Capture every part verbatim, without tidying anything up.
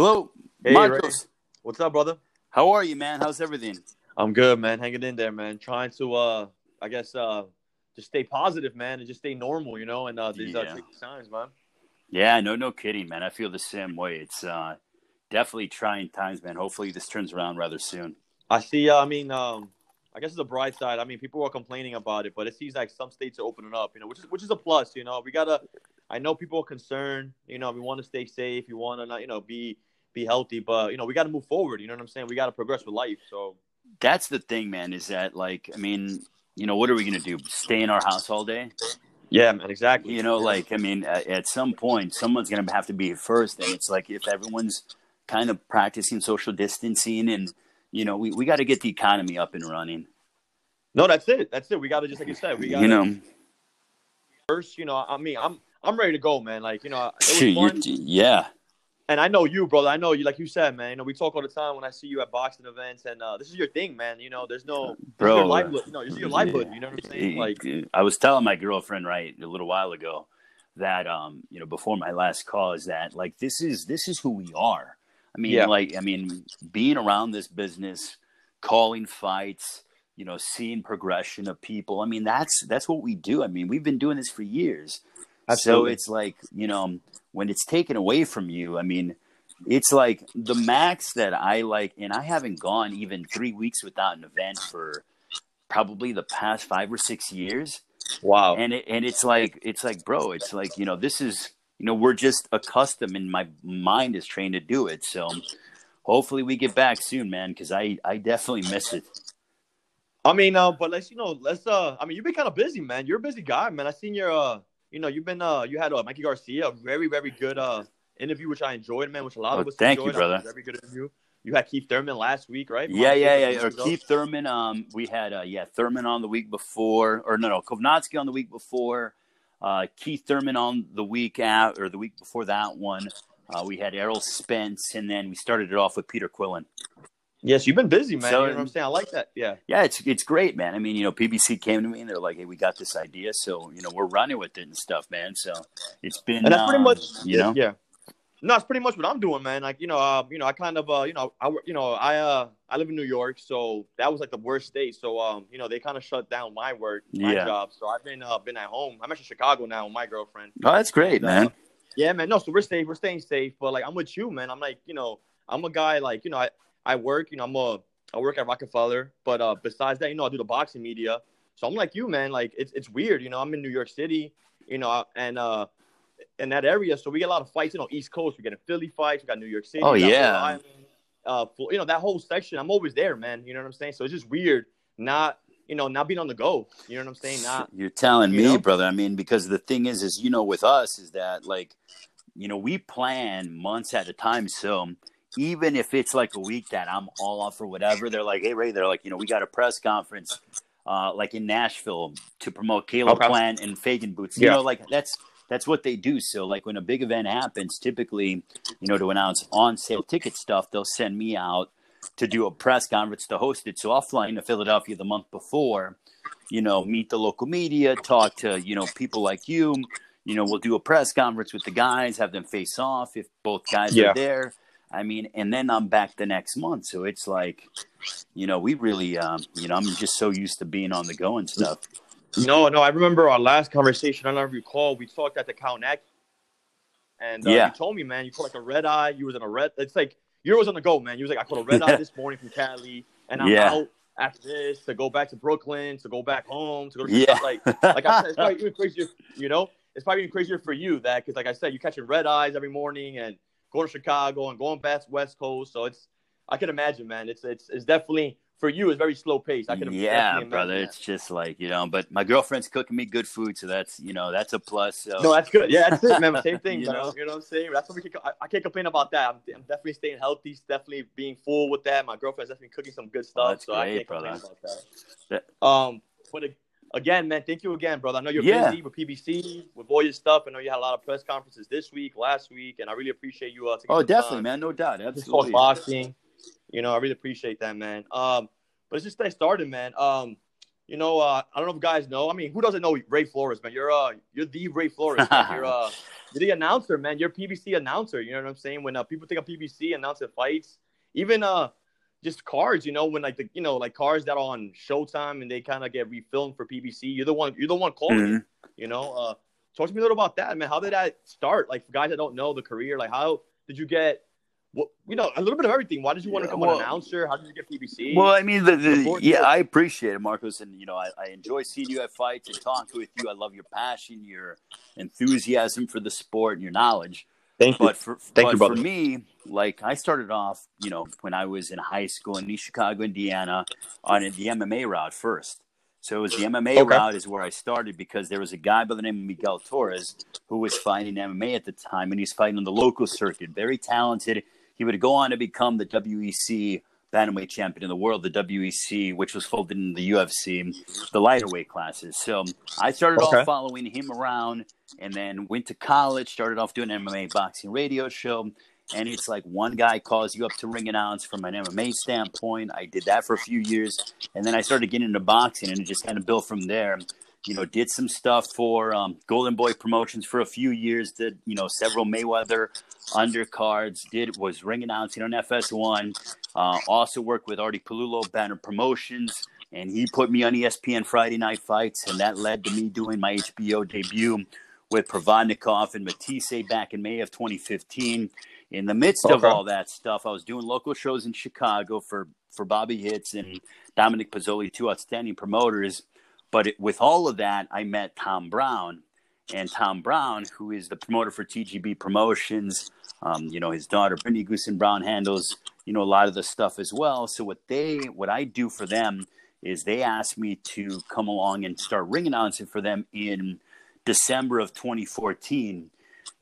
Hello, hey, Marcos. Ray. What's up, brother? How are you, man? How's everything? I'm good, man. Hanging in there, man. Trying to, uh, I guess, uh, just stay positive, man, and just stay normal, you know. And uh, these yeah. are tricky times, man. Yeah, no, no kidding, man. I feel the same way. It's uh, definitely trying times, man. Hopefully, this turns around rather soon. I see. Uh, I mean, um, I guess it's the bright side. I mean, people are complaining about it, but it seems like some states are opening up, you know, which is which is a plus, you know. We gotta. I know people are concerned, you know. We want to stay safe. You want to not, you know, be be healthy, but you know, we gotta move forward. You know what I'm saying? We gotta progress with life. So. That's the thing, man, is that, like, I mean, you know, what are we going to do? Stay in our house all day? Yeah, man, exactly. You know, like, I mean, at, at some point, someone's going to have to be first. And it's like if everyone's kind of practicing social distancing and, you know, we, we got to get the economy up and running. No, that's it. That's it. We got to, just like you said, we got to, you know, first, you know, I mean, I'm I'm ready to go, man. Like, you know, it was fun. Yeah. And I know you, brother. I know you, like you said, man. You know, we talk all the time when I see you at boxing events, and uh, this is your thing, man. You know, there's no, bro, your livelihood. You know, this is your livelihood. You know what I'm saying? Like, I was telling my girlfriend right a little while ago that, um, you know, before my last call, is that like this is this is who we are. I mean, yeah. like, I mean, being around this business, calling fights, you know, seeing progression of people. I mean, that's that's what we do. I mean, we've been doing this for years. Absolutely. So it's like, you know, when it's taken away from you, I mean, it's like the max that I like, and I haven't gone even three weeks without an event for probably the past five or six years. Wow. And it, and it's like, it's like, bro, it's like, you know, this is, you know, we're just accustomed and my mind is trained to do it. So hopefully we get back soon, man, because I, I definitely miss it. I mean, uh, but let's, you know, let's, uh, I mean, you've been kind of busy, man. You're a busy guy, man. I seen your, uh, you know, you've been, uh, you had uh, Mikey Garcia, a very, very good uh, interview, which I enjoyed, man, which a lot oh, of us thank enjoyed. Thank you, brother. Very good interview. You had Keith Thurman last week, right? Yeah, Marcos, yeah, yeah. Or Keith Thurman, um, we had, uh, yeah, Thurman on the week before, or no, no, Kovnatsky on the week before, uh, Keith Thurman on the week out, or the week before that one. Uh, we had Errol Spence, and then we started it off with Peter Quillin. Yes, you've been busy, man. So, you know what I'm saying? I like that. Yeah. Yeah, it's it's great, man. I mean, you know, P B C came to me and they're like, hey, we got this idea. So, you know, we're running with it and stuff, man. So it's been, and that's um, pretty much, you know? Yeah. No, it's pretty much what I'm doing, man. Like, you know, uh, you know, I kind of, uh, you know, I, you know, I, uh, I live in New York, so that was like the worst day. So, um, you know, they kind of shut down my work, my yeah. job. So I've been, uh, been at home. I'm actually in Chicago now with my girlfriend. Oh, that's great, man. Uh, yeah, man. No, so we're safe. We're staying safe. But like, I'm with you, man. I'm like, you know, I'm a guy like, you know, I. I work, you know, I'm a, I work at Rockefeller, but uh, besides that, you know, I do the boxing media. So I'm like you, man, like it's it's weird, you know, I'm in New York City, you know, and uh, in that area. So we get a lot of fights, you know, East Coast, we get a Philly fight, we got New York City. Oh, yeah. Island, uh, you know, that whole section, I'm always there, man. You know what I'm saying? So it's just weird not, you know, not being on the go. You know what I'm saying? Not, You're telling you me, know? brother. I mean, because the thing is, is, you know, with us is that like, you know, we plan months at a time. So even if it's like a week that I'm all off or whatever, they're like, hey, Ray, they're like, you know, we got a press conference uh, like in Nashville to promote Caleb Plant and Fagan Boots. You yeah. know, like that's that's what they do. So like when a big event happens, typically, you know, to announce on sale ticket stuff, they'll send me out to do a press conference to host it. So I'll fly into Philadelphia the month before, you know, meet the local media, talk to, you know, people like you. You know, we'll do a press conference with the guys, have them face off if both guys yeah. are there. I mean, and then I'm back the next month. So it's like, you know, we really, um, you know, I'm just so used to being on the go and stuff. No, no. I remember our last conversation. I don't know if you recall. We talked at the Countac. And uh, yeah. you told me, man, you caught like a red eye. You was in a red. It's like, you was on the go, man. You was like, I caught a red eye this morning from Cali. And I'm yeah. out after this to go back to Brooklyn, to go back home, to go to yeah. like, like I said, it's probably even crazier, you know, it's probably even crazier for you that, because like I said, you're catching red eyes every morning and going to Chicago and going back West Coast. So it's, I can imagine, man, it's, it's, it's definitely for you, it's very slow paced. I can imagine. Yeah, brother. That. It's just like, you know, but my girlfriend's cooking me good food. So that's, you know, that's a plus. So. No, that's good. Yeah, that's it, man. Same thing. you, you, know? Know, you know what I'm saying? That's what we can, I, I can't complain about that. I'm, I'm definitely staying healthy. Definitely being full with that. My girlfriend's definitely cooking some good stuff. Oh, that's so great, I can't brother. complain about that. that. Um, but again, man, thank you again, brother. I know you're yeah. busy with P B C, with all your stuff. I know you had a lot of press conferences this week, last week, and I really appreciate you. Uh, taking oh, definitely, time. man, no doubt, absolutely. Boxing, you know, I really appreciate that, man. Um, but let's just get started, man. Um, You know, uh, I don't know if guys know. I mean, who doesn't know Ray Flores, man? You're uh, you're the Ray Flores. Man. You're uh, you're the announcer, man. You're a P B C announcer. You know what I'm saying? When uh, people think of P B C, announcing fights, even uh, just cards. You know, when like the you know like cards that are on Showtime and they kind of get refilmed for P B C. You're the one. You're the one calling. Mm-hmm. You know, uh, talk to me a little about that, man. How did that start? Like for guys that don't know the career, like how did you get? Well, you know, a little bit of everything. Why did you want to become well, an announcer? How did you get P B C? Well, I mean, the, the, yeah, I appreciate it, Marcos. And, you know, I, I enjoy seeing you at fights and talking with you. I love your passion, your enthusiasm for the sport, and your knowledge. Thank you. But for, Thank but you, brother. For me, like, I started off, you know, when I was in high school in East Chicago, Indiana, on the M M A route first. So it was the M M A okay. route is where I started because there was a guy by the name of Miguel Torres who was fighting M M A at the time, and he's fighting on the local circuit. Very talented. He would go on to become the W E C bantamweight champion in the world, the W E C, which was folded in the U F C, the lighter weight classes. So I started okay. off following him around and then went to college, started off doing an M M A boxing radio show. And it's like one guy calls you up to ring announce from an M M A standpoint. I did that for a few years. And then I started getting into boxing and it just kind of built from there. You know, did some stuff for um, Golden Boy Promotions for a few years. Did, you know, several Mayweather undercards. Did was ring announcing on F S one. Uh, also worked with Artie Pelullo, Banner Promotions. And he put me on E S P N Friday Night Fights. And that led to me doing my H B O debut with Provodnikov and Matisse back in May of twenty fifteen. In the midst okay. of all that stuff, I was doing local shows in Chicago for, for Bobby Hitts and Dominic Pozzoli, two outstanding promoters. But it, with all of that, I met Tom Brown. And Tom Brown, who is the promoter for T G B Promotions, um, you know, his daughter, Brittany Goosen Brown, handles, you know, a lot of the stuff as well. So what they, what I do for them is they asked me to come along and start ring announcing for them in December of twenty fourteen.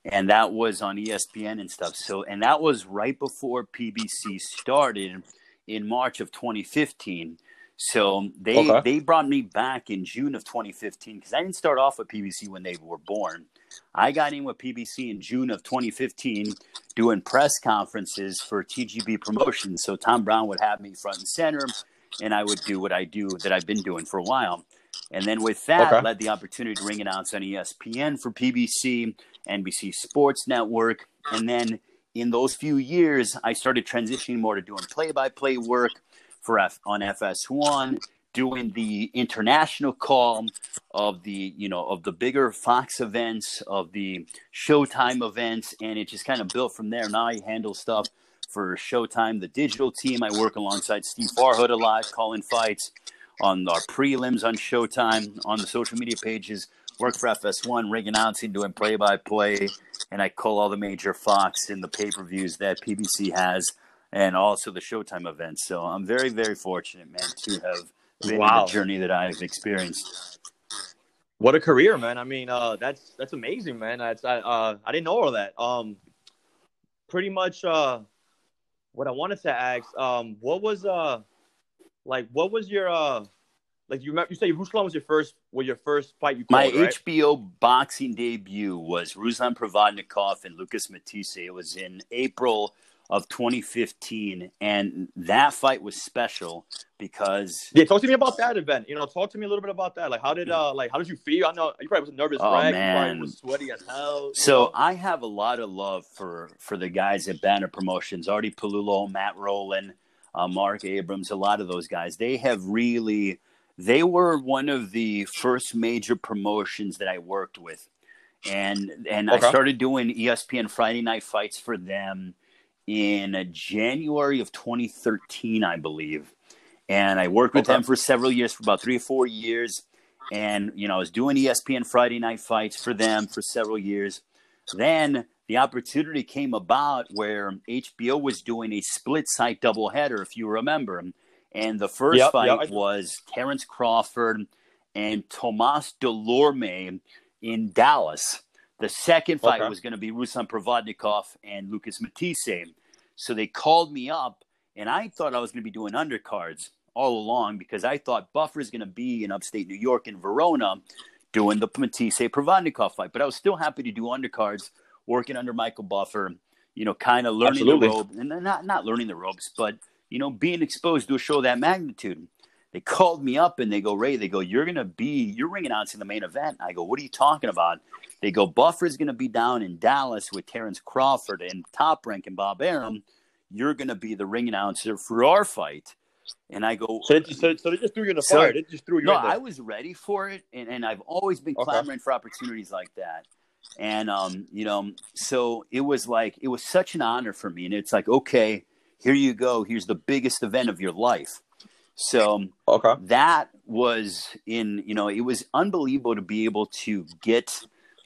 And that was on E S P N and stuff. So, and that was right before P B C started in March of twenty fifteen. So they okay. they brought me back in June of twenty fifteen because I didn't start off with P B C when they were born. I got in with P B C in June of twenty fifteen doing press conferences for T G B Promotions. So Tom Brown would have me front and center, and I would do what I do that I've been doing for a while. And then with that, okay. led the opportunity to ring announce on E S P N for P B C, N B C Sports Network. And then in those few years, I started transitioning more to doing play-by-play work for F- on F S one, doing the international call of the, you know, of the bigger Fox events, of the Showtime events. And it just kind of built from there. Now I handle stuff for Showtime, the digital team. I work alongside Steve Farhood a lot, calling fights on our prelims on Showtime, on the social media pages, work for F S one, ring announcing, doing play-by-play, and I call all the major Fox and the pay-per-views that P B C has and also the Showtime events. So I'm very, very fortunate, man, to have been wow. in the journey that I've experienced. What a career, man. I mean, uh, that's that's amazing, man. That's, I, uh, I didn't know all that. Um, pretty much uh, what I wanted to ask, um, what was uh, – Like, what was your, uh, like, you remember, you say Ruslan was your first, was your first fight you called, My right? H B O boxing debut was Ruslan Provodnikov and Lucas Matisse. It was in April of twenty fifteen, and that fight was special because... Yeah, talk to me about that event. You know, talk to me a little bit about that. Like, how did, uh, like, how did you feel? I know you probably was nervous, oh, right? Man. You probably was sweaty as hell. So, know? I have a lot of love for, for the guys at Banner Promotions, Artie Pelullo, Matt Rowland, Uh, Mark Abrams, a lot of those guys. They have really, they were one of the first major promotions that I worked with. And and okay. I started doing E S P N Friday Night Fights for them in January of twenty thirteen, I believe. And I worked with okay. them for several years, for about three or four years. And, you know, I was doing E S P N Friday Night Fights for them for several years. Then the opportunity came about where H B O was doing a split-site doubleheader, if you remember. And the first yep, fight yep. was Terence Crawford and Tomas Delorme in Dallas. The second fight okay. was going to be Ruslan Provodnikov and Lucas Matisse. So they called me up, and I thought I was going to be doing undercards all along because I thought Buffer is going to be in upstate New York in Verona doing the Matisse-Provodnikov fight. But I was still happy to do undercards, working under Michael Buffer, you know, kind of learning Absolutely. the ropes, and not not learning the ropes, but, you know, being exposed to a show of that magnitude. They called me up and they go, Ray, they go, you're going to be, you're ringing out to the main event. I go, what are you talking about? They go, Buffer's going to be down in Dallas with Terence Crawford and Top Rank and Bob Arum. You're going to be the ring announcer for our fight. And I go, so they just, so they just threw you in the so, fire. They just threw you no, in there. I was ready for it. And, and I've always been clamoring okay. for opportunities like that. And, um, you know, so it was like, it was such an honor for me. And it's like, okay, here you go. Here's the biggest event of your life. So okay. that was in, you know, it was unbelievable to be able to get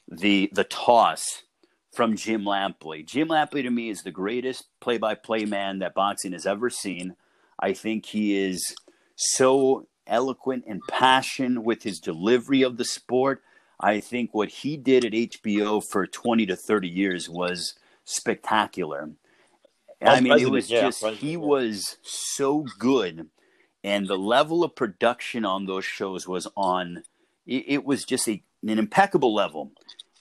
the the toss from Jim Lampley. Jim Lampley to me is the greatest play-by-play man that boxing has ever seen. I think he is so eloquent and passionate with his delivery of the sport. I think what he did at H B O for twenty to thirty years was spectacular. I, I mean, it was yeah, just, he yeah. was so good. And the level of production on those shows was on, it, it was just a, an impeccable level.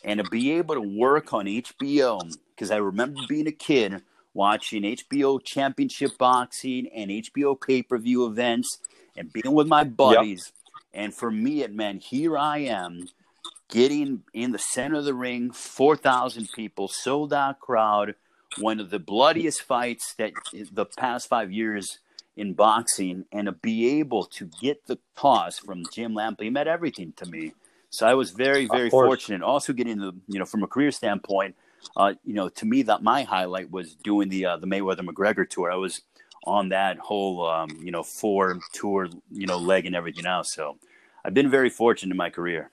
And to be able to work on H B O, because I remember being a kid watching H B O championship boxing and H B O pay-per-view events and being with my buddies. Yep. And for me, it meant here I am getting in the center of the ring, four thousand people, sold out crowd, one of the bloodiest fights that the past five years in boxing, and to be able to get the toss from Jim Lampley meant everything to me. So I was very, very fortunate. Also, getting the you know from a career standpoint, uh, you know to me that my highlight was doing the uh, the Mayweather McGregor tour. I was on that whole um, you know four tour you know leg and everything else. So I've been very fortunate in my career.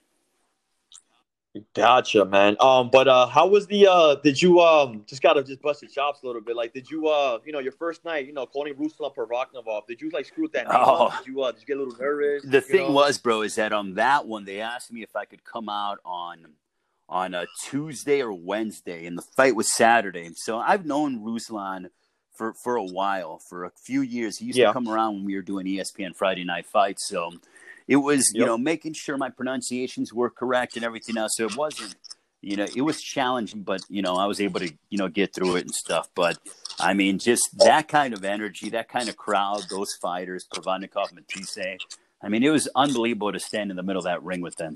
Gotcha, man. Um, but uh, how was the? Uh, did you um just gotta just bust your chops a little bit? Like, did you uh, you know, your first night, you know, calling Ruslan Provodnikov, did you like screw that name oh. up? Did you uh, did you get a little nervous? The thing know? was, bro, is that on that one they asked me if I could come out on on a Tuesday or Wednesday, and the fight was Saturday. And so I've known Ruslan for for a while, for a few years. He used yeah. to come around when we were doing E S P N Friday Night Fights, so. It was, you yep. know, making sure my pronunciations were correct and everything else. So it wasn't, you know, it was challenging, but, you know, I was able to, you know, get through it and stuff. But, I mean, just that kind of energy, that kind of crowd, those fighters, Provodnikov, Matisse. I mean, it was unbelievable to stand in the middle of that ring with them.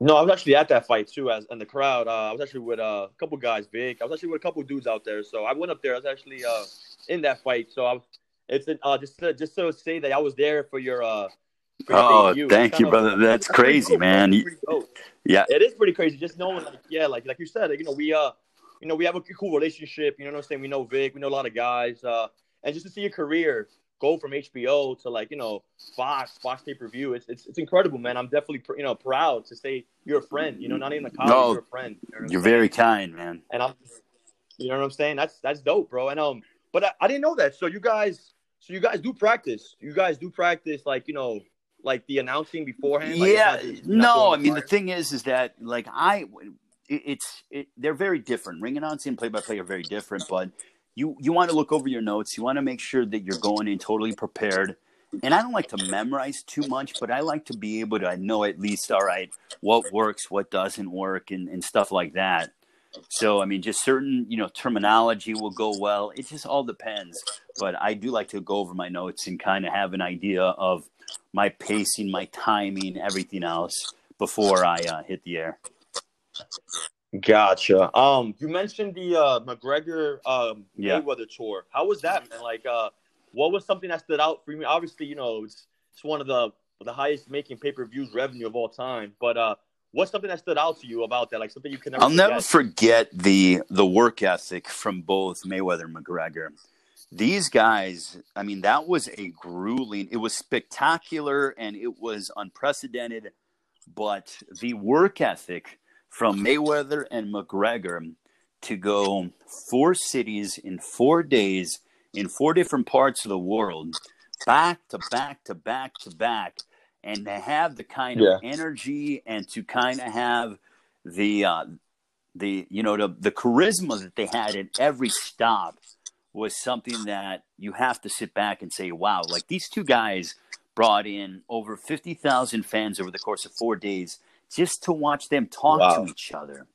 No, I was actually at that fight, too, as in the crowd. Uh, I was actually with uh, a couple guys, Vic. I was actually with a couple dudes out there. So I went up there. I was actually uh, in that fight. So I was it's an, uh, just, to, just to say that I was there for your uh, – Oh, you. thank you, brother. Of, that's, that's crazy, cool. man. That's cool. Yeah, it is pretty crazy. Just knowing, like, yeah, like like you said, like, you know, we uh, you know, we have a cool relationship. You know what I'm saying? We know Vic, we know a lot of guys, uh, and just to see your career go from H B O to like you know Fox, Fox pay per view, it's it's it's incredible, man. I'm definitely pr- you know proud to say you're a friend. You know, not even a colleague, no, you're a friend. You know you're very kind, man. And I'm, you know what I'm saying? That's that's dope, bro. And um, but I, I didn't know that. So you guys, so you guys do practice. You guys do practice, like you know. Like the announcing beforehand? Like yeah, just, no, I mean, prior. the thing is, is that like I, it, it's, it, they're very different. Ring announcing and play-by-play are very different, but you, you want to look over your notes. You want to make sure that you're going in totally prepared. And I don't like to memorize too much, but I like to be able to know at least, all right, what works, what doesn't work, and, and stuff like that. So, I mean, just certain, you know, terminology will go well. It just all depends. But I do like to go over my notes and kind of have an idea of my pacing, my timing, everything else before I uh, hit the air. Gotcha. Um, you mentioned the uh, McGregor um, yeah. Mayweather tour. How was that, man? Like, uh, what was something that stood out for you? Obviously, you know, it's it's one of the the highest making pay-per-views revenue of all time. But uh, what's something that stood out to you about that? Like something you can never I'll forget? never forget the the work ethic from both Mayweather and McGregor. These guys, I mean, that was a grueling, it was spectacular and it was unprecedented, but the work ethic from Mayweather and McGregor to go four cities in four days in four different parts of the world, back to back to back to back, and to have the kind yeah. of energy and to kind of have the, uh, the you know, the, the charisma that they had at every stop was something that you have to sit back and say, wow, like these two guys brought in over fifty thousand fans over the course of four days just to watch them talk wow. to each other.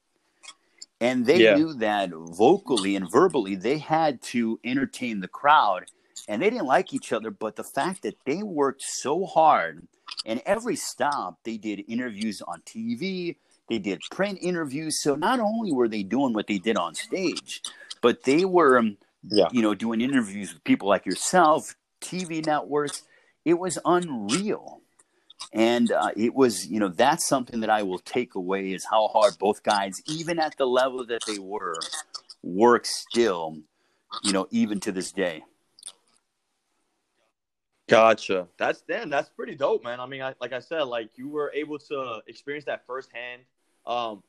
And they yeah. knew that vocally and verbally they had to entertain the crowd. and they didn't like each other, but the fact that they worked so hard, and every stop they did interviews on T V, they did print interviews. So not only were they doing what they did on stage, but they were, yeah. you know, doing interviews with people like yourself, T V networks. It was unreal. And uh, it was, you know, that's something that I will take away, is how hard both guys, even at the level that they were, work still, you know, even to this day. Gotcha. That's damn. That's pretty dope, man. I mean, I, like I said, like you were able to experience that firsthand. Um,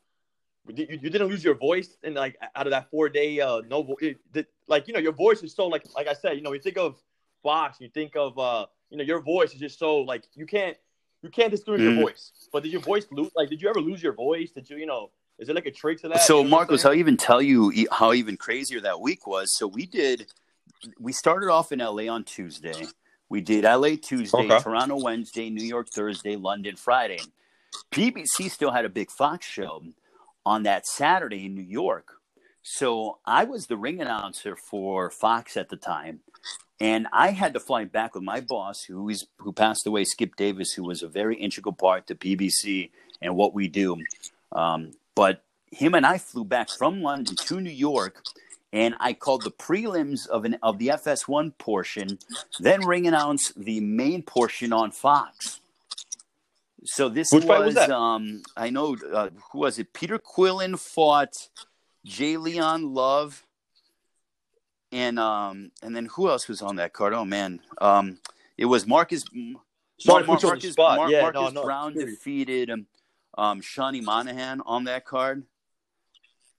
you, you didn't lose your voice, and like out of that four day, uh, no, vo- it, it, like you know, your voice is so like, like I said, you know, you think of Fox, you think of, uh, you know, your voice is just so like you can't, you can't distinguish mm. your voice. But did your voice lose? Like, did you ever lose your voice? Did you, you know, is it like a trick to that? So, you know, Marcos, I'll even tell you how even crazier that week was. So we did, we started off in L A on Tuesday. We did L A Tuesday, okay. Toronto Wednesday, New York Thursday, London Friday. P B C still had a big Fox show on that Saturday in New York. So I was the ring announcer for Fox at the time. And I had to fly back with my boss, who is who passed away, Skip Davis, who was a very integral part to P B C and what we do. Um, but him and I flew back from London to New York. And I called the prelims of an of the F S one portion, then ring announced the main portion on Fox. So this Which was, fight was that? um I know uh, who was it? Peter Quillin fought Jay Leon Love, and um and then who else was on that card? Oh man, um it was Marcus Mar- Mar- Marcus, Marcus, Mar- yeah, Marcus no, no, Brown defeated um, um Shawnee Monahan on that card.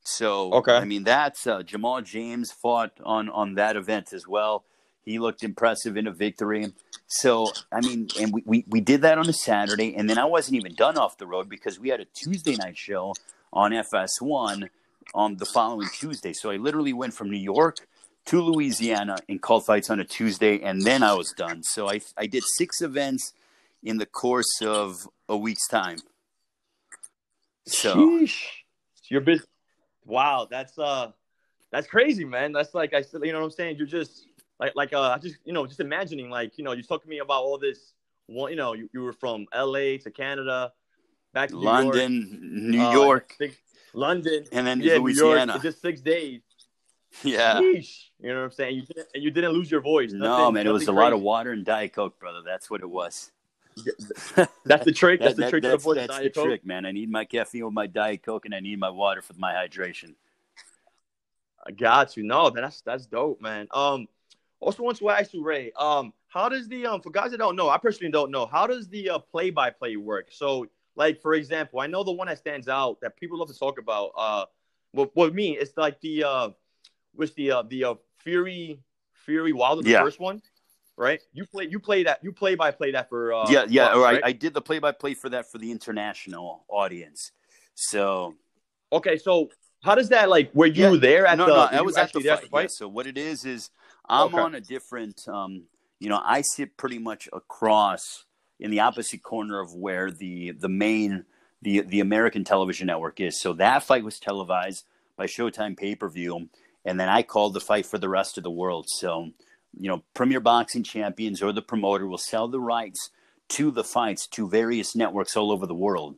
So, okay. I mean, that's uh, Jamal James fought on, on that event as well. He looked impressive in a victory. So, I mean, and we, we, we did that on a Saturday. And then I wasn't even done off the road because we had a Tuesday night show on F S one on the following Tuesday. So I literally went from New York to Louisiana and called fights on a Tuesday. And then I was done. So I, I did six events in the course of a week's time. So Sheesh. You're busy. Wow, that's uh, that's crazy, man. That's like I said, you know what I'm saying. You're just like like uh, I just you know just imagining like you know you talk to me about all this. Well, you know you, you were from L A to Canada, back to London, New York, New uh, York. Six, London, and then yeah, Louisiana. New York, just six days. Yeah, Sheesh, you know what I'm saying. You didn't, and you didn't lose your voice. Nothing, no, man, it was a crazy. lot of water and Diet Coke, brother. That's what it was. That's the trick. That's that, the trick. That, that's to the, that's the trick, man. I need my caffeine with my Diet Coke, and I need my water for my hydration. I got you. No, that's that's dope, man. Um, also want to ask you, Ray. Um, how does the um for guys that don't know, I personally don't know, how does the uh, play-by-play work? So, like for example, I know the one that stands out that people love to talk about. Uh, well, with me, it's like the uh, with the uh, the uh, Fury Fury Wilder, the yeah. first one. Right, you play, you play that, you play by play that for uh, yeah, yeah. Fox, right. right, I did the play by play for that for the international audience. So, okay, so how does that like? Were you yeah, there at no, the? No, I was at the fight. fight? Yeah, so what it is is I'm okay. on a different. Um, you know, I sit pretty much across in the opposite corner of where the the main the the American television network is. So that fight was televised by Showtime pay per view, and then I called the fight for the rest of the world. So. You know, Premier Boxing Champions or the promoter will sell the rights to the fights to various networks all over the world.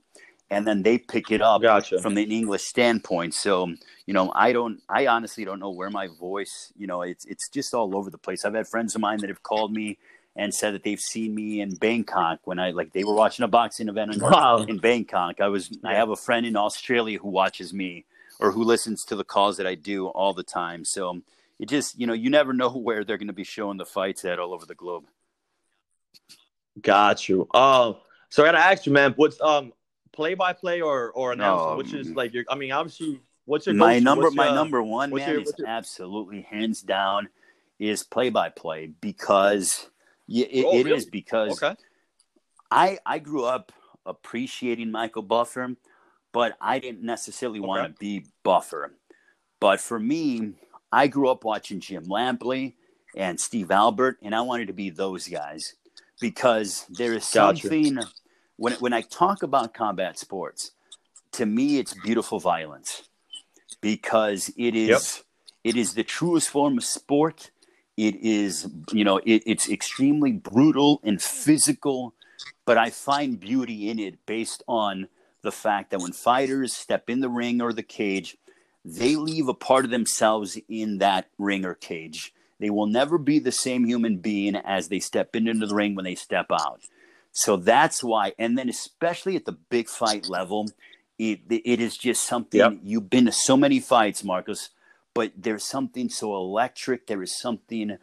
And then they pick it up gotcha. from an English standpoint. So, you know, I don't, I honestly don't know where my voice, you know, it's, it's just all over the place. I've had friends of mine that have called me and said that they've seen me in Bangkok when I, like they were watching a boxing event in, wow. in Bangkok. I was, yeah. I have a friend in Australia who watches me or who listens to the calls that I do all the time. So, it just, you know, you never know where they're going to be showing the fights at all over the globe. Got you. Uh, so I got to ask you, man, what's um play-by-play or or announcement, no, which is like, your, I mean, obviously, what's your my goal? number? What's my your, number one, man, your, is your... absolutely hands down is play-by-play because yeah, it, oh, it really? is because okay. I I grew up appreciating Michael Buffer, but I didn't necessarily okay. want to be Buffer. But for me, I grew up watching Jim Lampley and Steve Albert, and I wanted to be those guys because there is something gotcha. – when when I talk about combat sports, to me it's beautiful violence because it is yep. it is the truest form of sport. It is, you know, it, it's extremely brutal and physical, but I find beauty in it based on the fact that when fighters step in the ring or the cage, they leave a part of themselves in that ring or cage. They will never be the same human being as they step into the ring when they step out. So that's why, and then especially at the big fight level, it it is just something. Yep. You've been to so many fights, Marcos, but there's something so electric. There is something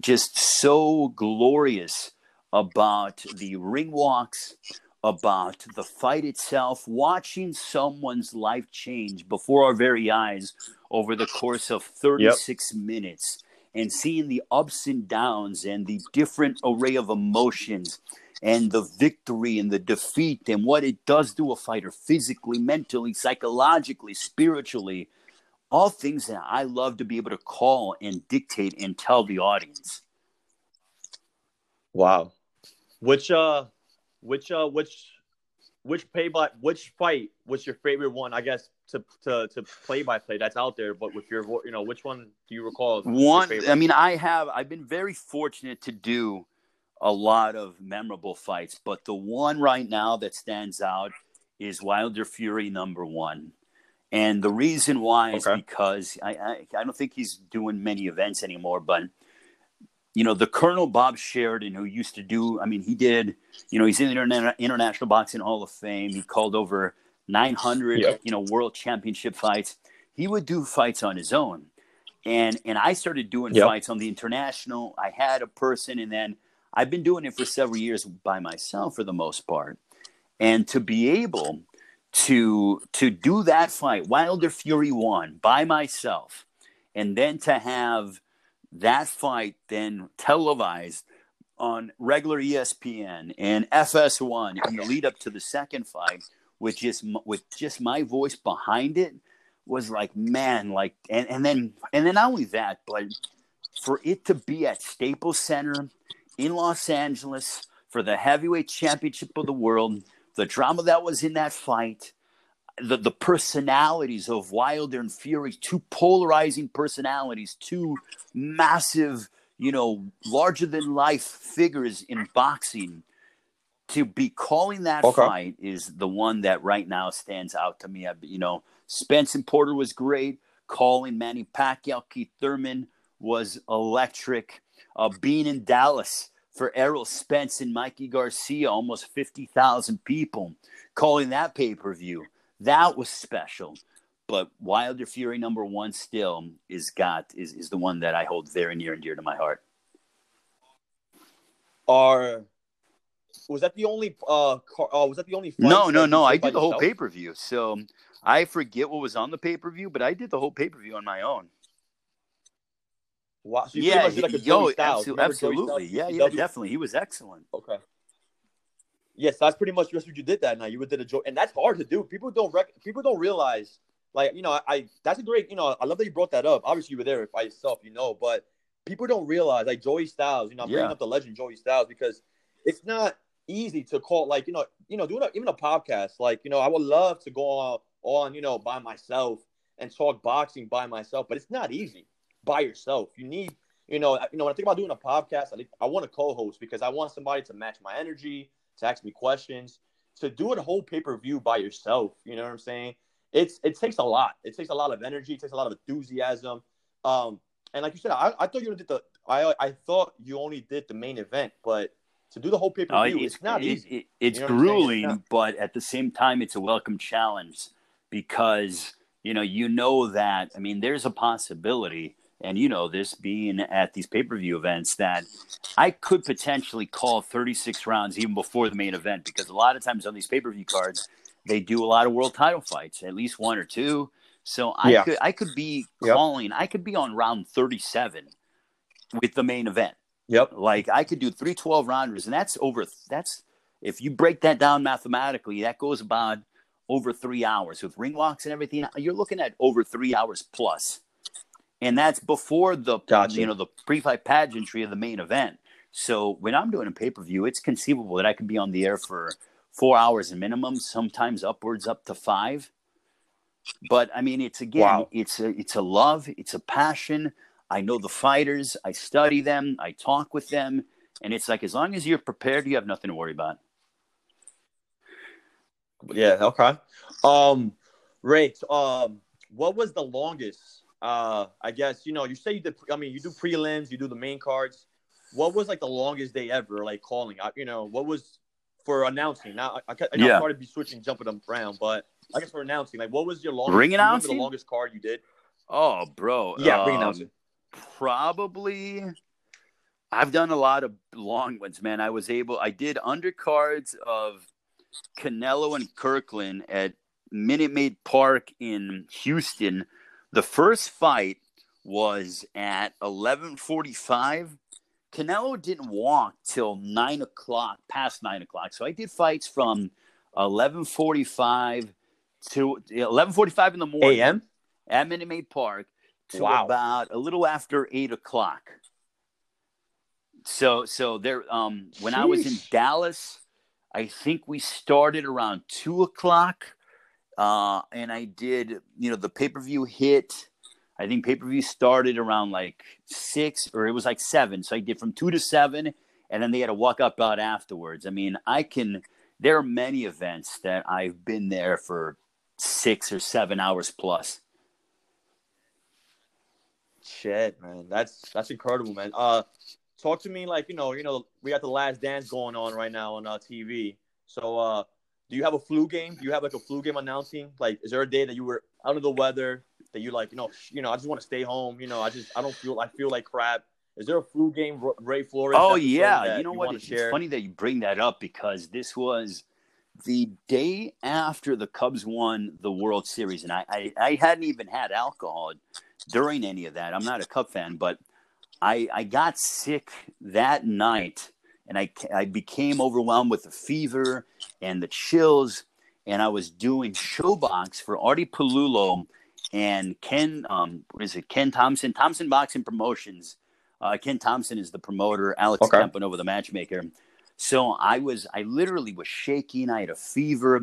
just so glorious about the ring walks, about the fight itself, watching someone's life change before our very eyes over the course of thirty-six yep. minutes, and seeing the ups and downs and the different array of emotions and the victory and the defeat and what it does to a fighter physically, mentally, psychologically, spiritually, all things that I love to be able to call and dictate and tell the audience. Wow. Which, uh, which, uh, which, which play by, which fight was your favorite one, I guess, to, to, to play by play that's out there, but with your, you know, which one do you recall? One, I mean, I have, I've been very fortunate to do a lot of memorable fights, but the one right now that stands out is Wilder Fury number one. And the reason why is okay. because I, I, I don't think he's doing many events anymore, but, you know, the Colonel Bob Sheridan, who used to do, I mean, he did, you know, he's in the Interna- International Boxing Hall of Fame. He called over nine hundred, yep. you know, world championship fights. He would do fights on his own. And, and I started doing yep. fights on the international. I had a person, and then I've been doing it for several years by myself for the most part. And to be able to to do that fight, Wilder Fury won by myself, and then to have that fight then televised on regular E S P N and F S one in the lead up to the second fight, which is with just my voice behind it, was like, man, like, and, and then and then not only that, but for it to be at Staples Center in Los Angeles for the heavyweight championship of the world, the drama that was in that fight, the, the personalities of Wilder and Fury, two polarizing personalities, two massive, you know, larger-than-life figures in boxing. To be calling that okay. fight is the one that right now stands out to me. I, you know, Spence and Porter was great. Calling Manny Pacquiao, Keith Thurman was electric. Uh, being in Dallas for Errol Spence and Mikey Garcia, almost fifty thousand people calling that pay-per-view. That was special. But Wilder Fury number one still is got is, is the one that I hold very near and dear to my heart. Are was that the only uh, car, uh was that the only fight? No, no, no. I did the whole yourself? pay-per-view. So I forget what was on the pay-per-view, but I did the whole pay-per-view on my own. Wow. So yeah, like a yo, absolutely, absolutely. yeah, yeah, definitely. He was excellent. Okay. Yes, that's pretty much what you did that night. You did a joke, and that's hard to do. People don't rec- people don't realize, like, you know, I, I that's a great, you know, I love that you brought that up. Obviously, you were there by yourself, you know, but people don't realize, like, Joey Styles. You know, I'm yeah. bringing up the legend Joey Styles because it's not easy to call, like, you know, you know, doing a, even a podcast, like, you know, I would love to go on, on, you know, by myself and talk boxing by myself, but it's not easy. By yourself, you need, you know, you know. When I think about doing a podcast, I think I want a co-host because I want somebody to match my energy, to ask me questions, to do a whole pay-per-view by yourself. You know what I'm saying? It's it takes a lot. It takes a lot of energy. It takes a lot of enthusiasm. Um, and like you said, I, I thought you did the. I I thought you only did the main event, but to do the whole pay-per-view, no, it's, it's not it, easy. It, it, it's you know grueling, it's not... but at the same time, it's a welcome challenge because you know you know that. I mean, there's a possibility. And, you know, this being at these pay-per-view events that I could potentially call thirty-six rounds even before the main event because a lot of times on these pay-per-view cards, they do a lot of world title fights, at least one or two. So I yeah. could I could be calling yep. – I could be on round thirty-seven with the main event. Yep. Like I could do three twelve-rounders, and that's over – that's if you break that down mathematically, that goes about over three hours. With ring walks and everything, you're looking at over three hours plus. And that's before the gotcha. you know the pre-fight pageantry of the main event. So when I'm doing a pay-per-view, it's conceivable that I could be on the air for four hours minimum, sometimes upwards up to five. But I mean, it's again, wow. it's a it's a love, it's a passion. I know the fighters. I study them. I talk with them. And it's like, as long as you're prepared, you have nothing to worry about. Yeah, okay. Um, Ray, um, what was the longest, uh, I guess, you know, you say you did, I mean, you do prelims, you do the main cards. What was, like, the longest day ever, like, calling? I, you know, what was for announcing? Now, I, I, I yeah. started to be switching, jumping around, but I guess for announcing, like, what was your longest? Ring announcing? The longest card you did? Oh, bro. Yeah, um, ring announcing. Probably... I've done a lot of long ones, man. I was able – I did undercards of Canelo and Kirkland at Minute Maid Park in Houston. The first fight was at eleven forty-five. Canelo didn't walk till nine o'clock, past nine o'clock. So I did fights from eleven forty-five to – eleven forty-five in the morning. A M? At Minute Maid Park to wow. about a little after eight o'clock. So, so there, um, when Jeez. I was in Dallas, I think we started around two o'clock, uh, and I did, you know, the pay-per-view hit, I think pay-per-view started around like six, or it was like seven. So I did from two to seven, and then they had a walk-up out afterwards. I mean, I can, there are many events that I've been there for six or seven hours plus. Shit, man. That's, that's incredible, man. Uh, Talk to me like, you know, you know, we got The Last Dance going on right now on uh, T V. So uh, do you have a flu game? Do you have like a flu game announcing? Like, is there a day that you were out of the weather that you like, you know, you know, I just want to stay home. You know, I just I don't feel I feel like crap. Is there a flu game, Ray Flores? Oh, yeah. You know what? It's funny that you bring that up because this was the day after the Cubs won the World Series. And I, I, I hadn't even had alcohol during any of that. I'm not a Cub fan, but. I, I got sick that night, and I, I became overwhelmed with the fever and the chills, and I was doing showbox for Artie Pelullo and Ken, um, what is it, Ken Thompson, Thompson Boxing Promotions. Uh, Ken Thompson is the promoter, Alex okay. Campanova, the matchmaker. So I was, I literally was shaking. I had a fever,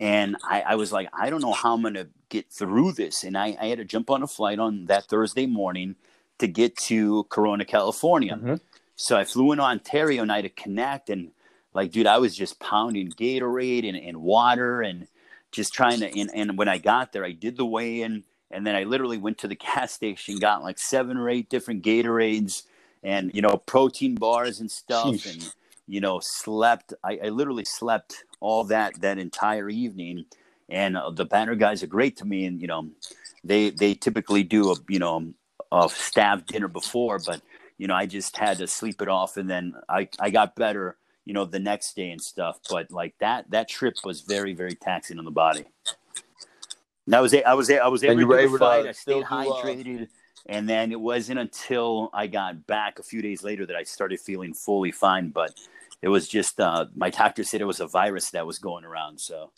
and I, I was like, I don't know how I'm going to get through this. And I, I had to jump on a flight on that Thursday morning to get to Corona, California. Mm-hmm. So I flew in Ontario and I had to connect. And like, dude, I was just pounding Gatorade and, and water and just trying to, and, and when I got there, I did the weigh-in. And then I literally went to the gas station, got like seven or eight different Gatorades and, you know, protein bars and stuff. Sheesh. And, you know, slept. I, I literally slept all that, that entire evening. And uh, the Banner guys are great to me. And, you know, they, they typically do a, you know, of staff dinner before, but you know, I just had to sleep it off. And then I, I got better, you know, the next day and stuff. But like that, that trip was very, very taxing on the body. And I was, I was, I was able to fight. I stayed hydrated. And then it wasn't until I got back a few days later that I started feeling fully fine, but it was just, uh, my doctor said it was a virus that was going around. So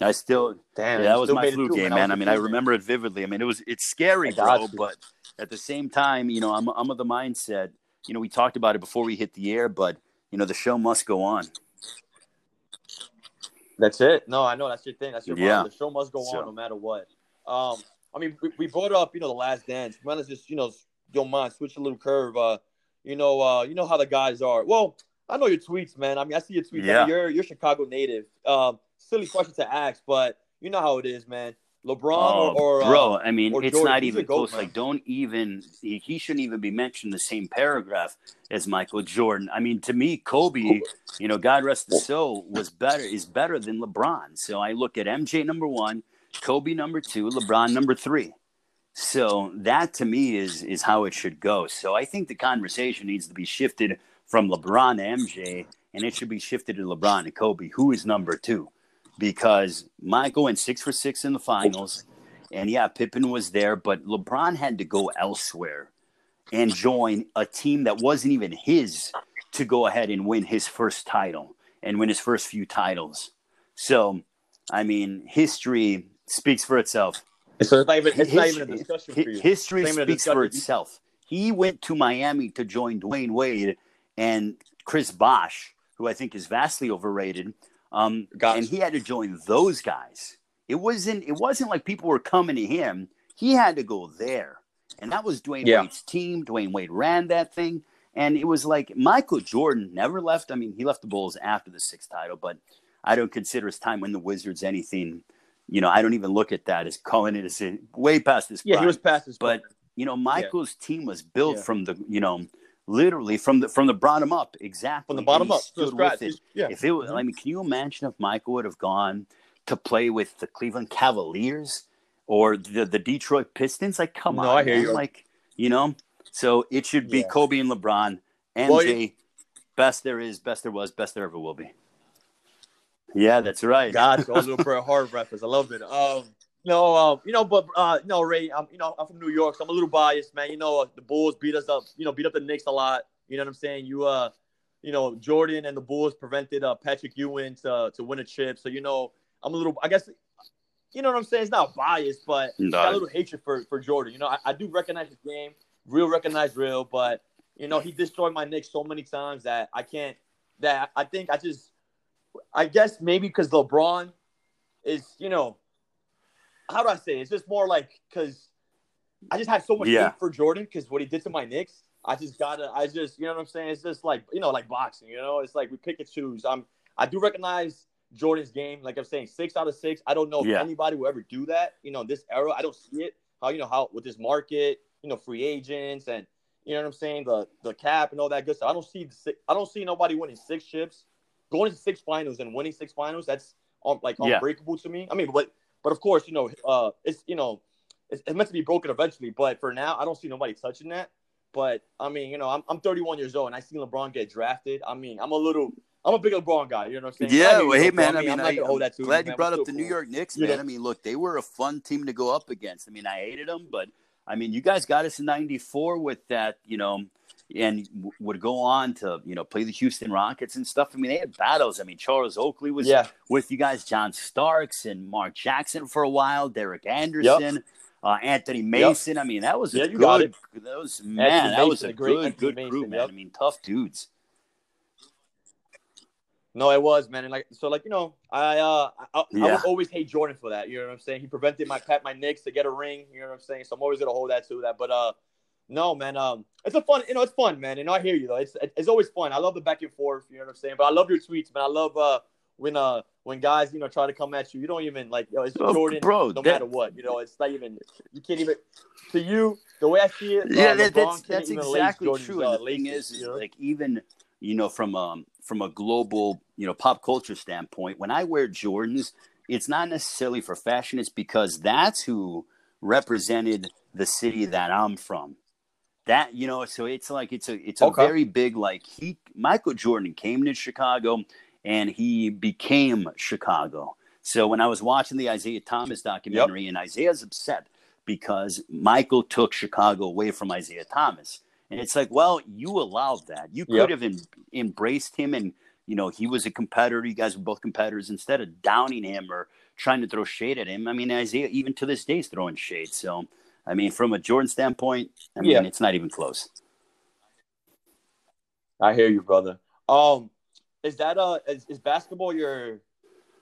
I still, damn, yeah, that was my flu game, man. I mean, I remember it vividly. I mean, it was, it's scary, bro. But at the same time, you know, I'm, I'm of the mindset, you know, we talked about it before we hit the air, but you know, the show must go on. That's it. No, I know that's your thing. That's your yeah. The show must go so. on no matter what. Um, I mean, we, we brought up, you know, The Last Dance. Might as just, you know, don't mind switch a little curve. Uh, you know, uh, you know how the guys are. Well, I know your tweets, man. I mean, I see your tweets. Yeah. I mean, you're, you're Chicago native. Um. Silly question to ask, but you know how it is, man. LeBron oh, or, or bro, uh, I mean, it's Jordan. Not He's even close. Goat, like, don't even he, he shouldn't even be mentioned in the same paragraph as Michael Jordan. I mean, to me, Kobe, you know, God rest his soul, was better is better than LeBron. So I look at M J number one, Kobe number two, LeBron number three. So that to me is is how it should go. So I think the conversation needs to be shifted from LeBron to M J, and it should be shifted to LeBron and Kobe. Who is number two? Because Michael went six for six in the finals. And, yeah, Pippen was there. But LeBron had to go elsewhere and join a team that wasn't even his to go ahead and win his first title and win his first few titles. So, I mean, history speaks for itself. So it's not even, it's history, not even a discussion for you. History speaks for itself. He went to Miami to join Dwayne Wade and Chris Bosh, who I think is vastly overrated. Um, and he had to join those guys. It wasn't, it wasn't like people were coming to him. He had to go there. And that was Dwayne yeah. Wade's team. Dwayne Wade ran that thing. And it was like Michael Jordan never left. I mean, he left the Bulls after the sixth title, but I don't consider his time in the Wizards anything. You know, I don't even look at that as calling it as way past his prime. Yeah, he was past his prime. But, you know, Michael's yeah. team was built yeah. from the, you know, literally from the from the bottom up. Exactly. From the bottom up. Stood with it. Yeah. If it was, I mean, can you imagine if Michael would have gone to play with the Cleveland Cavaliers or the, the Detroit Pistons? Like, come no, on. No, I hear man. you. Like, you know, so it should be yeah. Kobe and LeBron, M J, well, yeah. best there is, best there was, best there ever will be. Yeah, that's right. God, those were pretty hard references. I love it. Um, no, um, you know, but uh, no, Ray. I'm, you know, I'm from New York, so I'm a little biased, man. You know, uh, the Bulls beat us up. You know, beat up the Knicks a lot. You know what I'm saying? You, uh, you know, Jordan and the Bulls prevented uh, Patrick Ewing to uh, to win a chip. So you know, I'm a little. I guess, you know what I'm saying. It's not biased, but no. I got a little hatred for for Jordan. You know, I, I do recognize his game, real recognize real, but you know, he destroyed my Knicks so many times that I can't. That I think I just. I guess maybe because LeBron is, you know, how do I say it? It's just more like because I just have so much yeah. hate for Jordan because what he did to my Knicks, I just gotta, I just, you know what I'm saying? It's just like, you know, like boxing, you know? It's like we pick and choose. I'm, I do recognize Jordan's game. Like I'm saying, six out of six. I don't know yeah. if anybody will ever do that. You know, this era, I don't see it. How, you know, how with this market, you know, free agents and, you know what I'm saying? The the cap and all that good stuff. I don't see, the, I don't see nobody winning six chips. Going to six finals and winning six finals, that's um, like unbreakable yeah. to me. I mean, but but of course, you know, uh, it's you know, it's, it's meant to be broken eventually. But for now, I don't see nobody touching that. But I mean, you know, I'm I'm thirty-one years old and I see LeBron get drafted. I mean, I'm a little, I'm a big LeBron guy. You know what I'm saying? Yeah, well, hey man, I mean, I'm, I mean, I, I'm that glad you, you brought up the cool. New York Knicks, man. Yeah. I mean, look, they were a fun team to go up against. I mean, I hated them, but I mean, you guys got us in ninety-four with that, you know. And would go on to, you know, play the Houston Rockets and stuff. I mean, they had battles. I mean, Charles Oakley was yeah. with you guys, John Starks and Mark Jackson for a while, Derek Anderson, yep. uh, Anthony Mason. Yep. I mean, that was yeah, a good, that was, man, Anthony that Mason, was a good, good Mason, group, man. Yep. I mean, tough dudes. No, it was, man. And like, so like, you know, I, uh, I, I, yeah. I would always hate Jordan for that. You know what I'm saying? He prevented my pat, my Knicks to get a ring. You know what I'm saying? So I'm always going to hold that to that. But, uh, no, man. Um, it's a fun, you know, it's fun, man. You know, I hear you though. It's it's always fun. I love the back and forth. You know what I'm saying? But I love your tweets, man. I love uh when uh when guys you know try to come at you. You don't even like, yo, it's oh, Jordan, bro. No that, matter what, you know, it's not even. You can't even. To you, the way I see it, yeah, uh, that, that's that's exactly true. Uh, the thing is, is, like even you know from um from a global you know pop culture standpoint, when I wear Jordans, it's not necessarily for fashion. It's because that's who represented the city that I'm from. That, you know, so it's like it's a it's a okay. very big, like, he Michael Jordan came to Chicago and he became Chicago. So when I was watching the Isaiah Thomas documentary yep. and Isaiah's upset because Michael took Chicago away from Isaiah Thomas. And it's like, well, you allowed that. You could yep. have em- embraced him and, you know, he was a competitor. You guys were both competitors instead of downing him or trying to throw shade at him. I mean, Isaiah, even to this day, is throwing shade. So I mean, from a Jordan standpoint, I mean, yeah. it's not even close. I hear you, brother. Um, is that uh, is, is basketball your?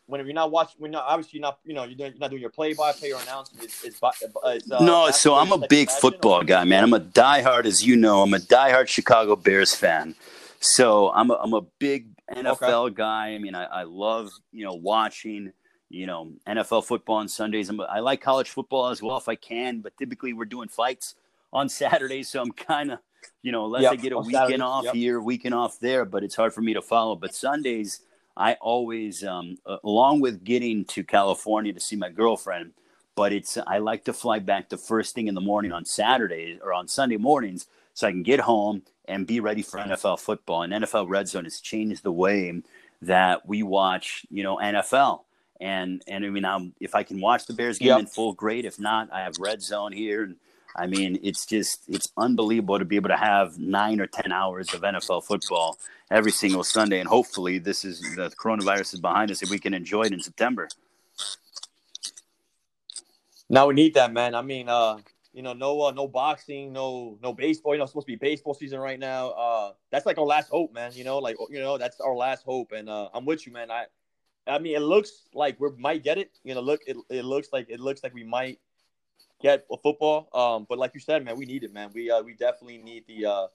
When you're not watching, when you're not, obviously you're not, you know, you're, doing, you're not doing your play-by-play or announcement. It's, it's, it's, uh, no, so I'm a like big football or? guy, man. I'm a diehard, as you know. I'm a diehard Chicago Bears fan. So I'm a, I'm a big N F L okay. guy. I mean, I, I love you know watching. You know, N F L football on Sundays. I'm, I like college football as well if I can, but typically we're doing fights on Saturdays, so I'm kind of, you know, unless yep, I get a weekend Saturdays, off yep. here, weekend off there, but it's hard for me to follow. But Sundays, I always, um, along with getting to California to see my girlfriend, but it's I like to fly back the first thing in the morning on Saturdays or on Sunday mornings so I can get home and be ready for N F L football. And N F L Red Zone has changed the way that we watch, you know, N F L. And, and I mean, I'm, if I can watch the Bears game yep. in full, great. If not, I have Red Zone here. And I mean, it's just, it's unbelievable to be able to have nine or ten hours of N F L football every single Sunday. And hopefully this is, the coronavirus is behind us and we can enjoy it in September. Now we need that, man. I mean, uh, you know, no, uh, no boxing, no, no baseball, you know, it's supposed to be baseball season right now. Uh, that's like our last hope, man, you know, like, you know, that's our last hope. And, uh, I'm with you, man. I, I mean, it looks like we might get it. You know, look, it, it looks like it looks like we might get football. Um, but like you said, man, we need it, man. We uh, we definitely need the uh,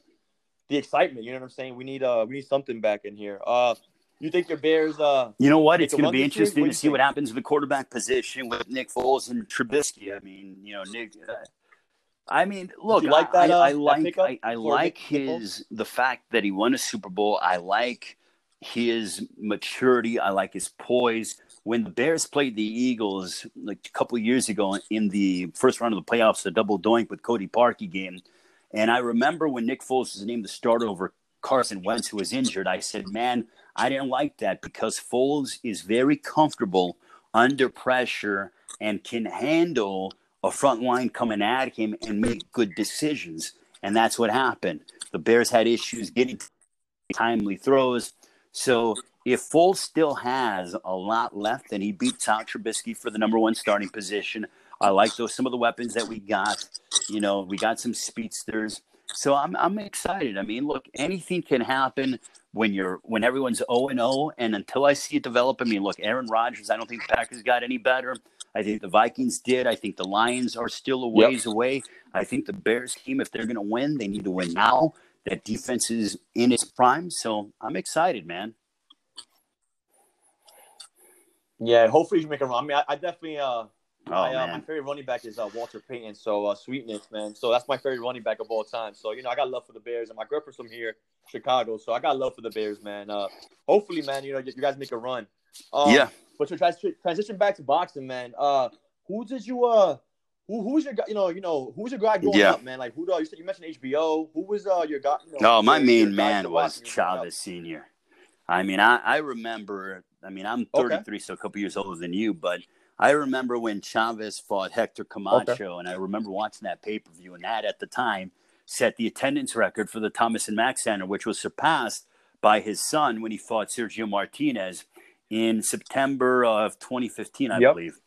the excitement. You know what I'm saying? We need uh, we need something back in here. Uh, you think your Bears? Uh, you know what? It's going to be interesting to see what happens in the quarterback position with Nick Foles and Trubisky. I mean, you know, Nick. Uh, I mean, look, like that, I, uh, I like I, I like his the fact that he won a Super Bowl. I like his maturity. I like his poise. When the Bears played the Eagles like a couple of years ago in the first round of the playoffs, the double doink with Cody Parkey game, and I remember when Nick Foles was named the starter over Carson Wentz, who was injured, I said, man, I didn't like that because Foles is very comfortable under pressure and can handle a front line coming at him and make good decisions. And that's what happened. The Bears had issues getting timely throws. So if Foles still has a lot left and he beats out Trubisky for the number one starting position, I like those some of the weapons that we got. You know, we got some speedsters. So I'm I'm excited. I mean, look, anything can happen when you're when everyone's oh and oh. And until I see it develop, I mean, look, Aaron Rodgers, I don't think the Packers got any better. I think the Vikings did. I think the Lions are still a ways yep. away. I think the Bears team, if they're going to win, they need to win now. That defense is in its prime. So I'm excited, man. Yeah, hopefully you make a run. I mean, I, I definitely uh, – oh, uh, my favorite running back is uh, Walter Payton, so uh, sweetness, man. So that's my favorite running back of all time. So, you know, I got love for the Bears. And my grandpa's from here, Chicago. So I got love for the Bears, man. Uh, hopefully, man, you know, you, you guys make a run. Um, yeah. But to trans- transition back to boxing, man, uh, who did you uh, – Who who's your guy? You know, you know who's your guy growing yeah. up, man? Like who? You said you mentioned H B O. Who was uh, your guy? You know, oh, my main man was Chavez Senior I mean, I, I remember. I mean, I'm thirty-three, okay. so a couple years older than you. But I remember when Chavez fought Hector Camacho, okay. and I remember watching that pay per view. And that at the time set the attendance record for the Thomas and Mack Center, which was surpassed by his son when he fought Sergio Martinez in September of twenty fifteen, I yep. believe.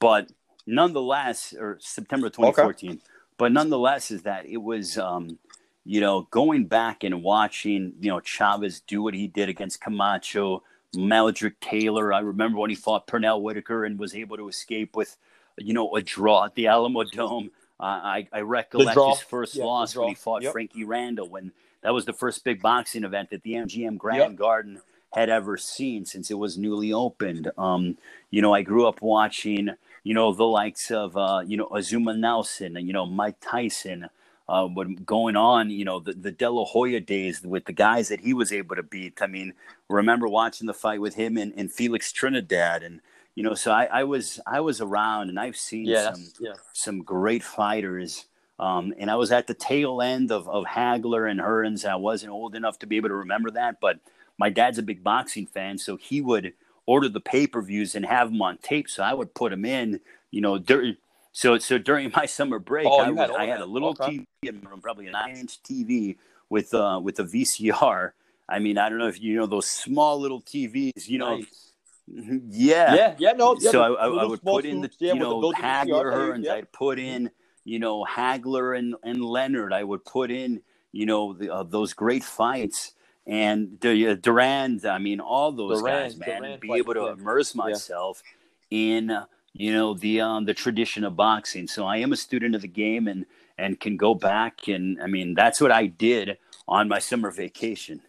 But nonetheless, or September twenty fourteen, okay. but nonetheless is that it was, um, you know, going back and watching, you know, Chavez do what he did against Camacho, Meldrick Taylor. I remember when he fought Pernell Whitaker and was able to escape with, you know, a draw at the Alamo Dome. Uh, I, I recollect his first yeah, loss when he fought yep. Frankie Randall, when that was the first big boxing event that the M G M Grand yep. Garden had ever seen since it was newly opened. Um, you know, I grew up watching, you know, the likes of, uh, you know, Azuma Nelson and, you know, Mike Tyson, uh, what going on, you know, the, the De La Hoya days with the guys that he was able to beat. I mean, remember watching the fight with him and, and Felix Trinidad. And, you know, so I, I was I was around and I've seen yes, some yes. some great fighters. Um, and I was at the tail end of, of Hagler and Hearns. I wasn't old enough to be able to remember that, but my dad's a big boxing fan, so he would order the pay-per-views and have them on tape. So I would put them in, you know, during, so, so during my summer break, oh, I, would, had, I had a little okay. T V, probably a nine inch T V with, uh, with a V C R. I mean, I don't know if you know, those small little T Vs, you know, nice. yeah. Yeah. Yeah. No. Yeah, so the, I, I would put in the, yeah, you know, the Hagler Hearns, yeah. I'd put in, you know, Hagler and, and Leonard, I would put in, you know, the, uh, those great fights. And Duran, I mean, all those Durant, guys, man, Durant be able to immerse myself yeah. in, uh, you know, the um, the tradition of boxing. So I am a student of the game and, and can go back. And, I mean, that's what I did on my summer vacation.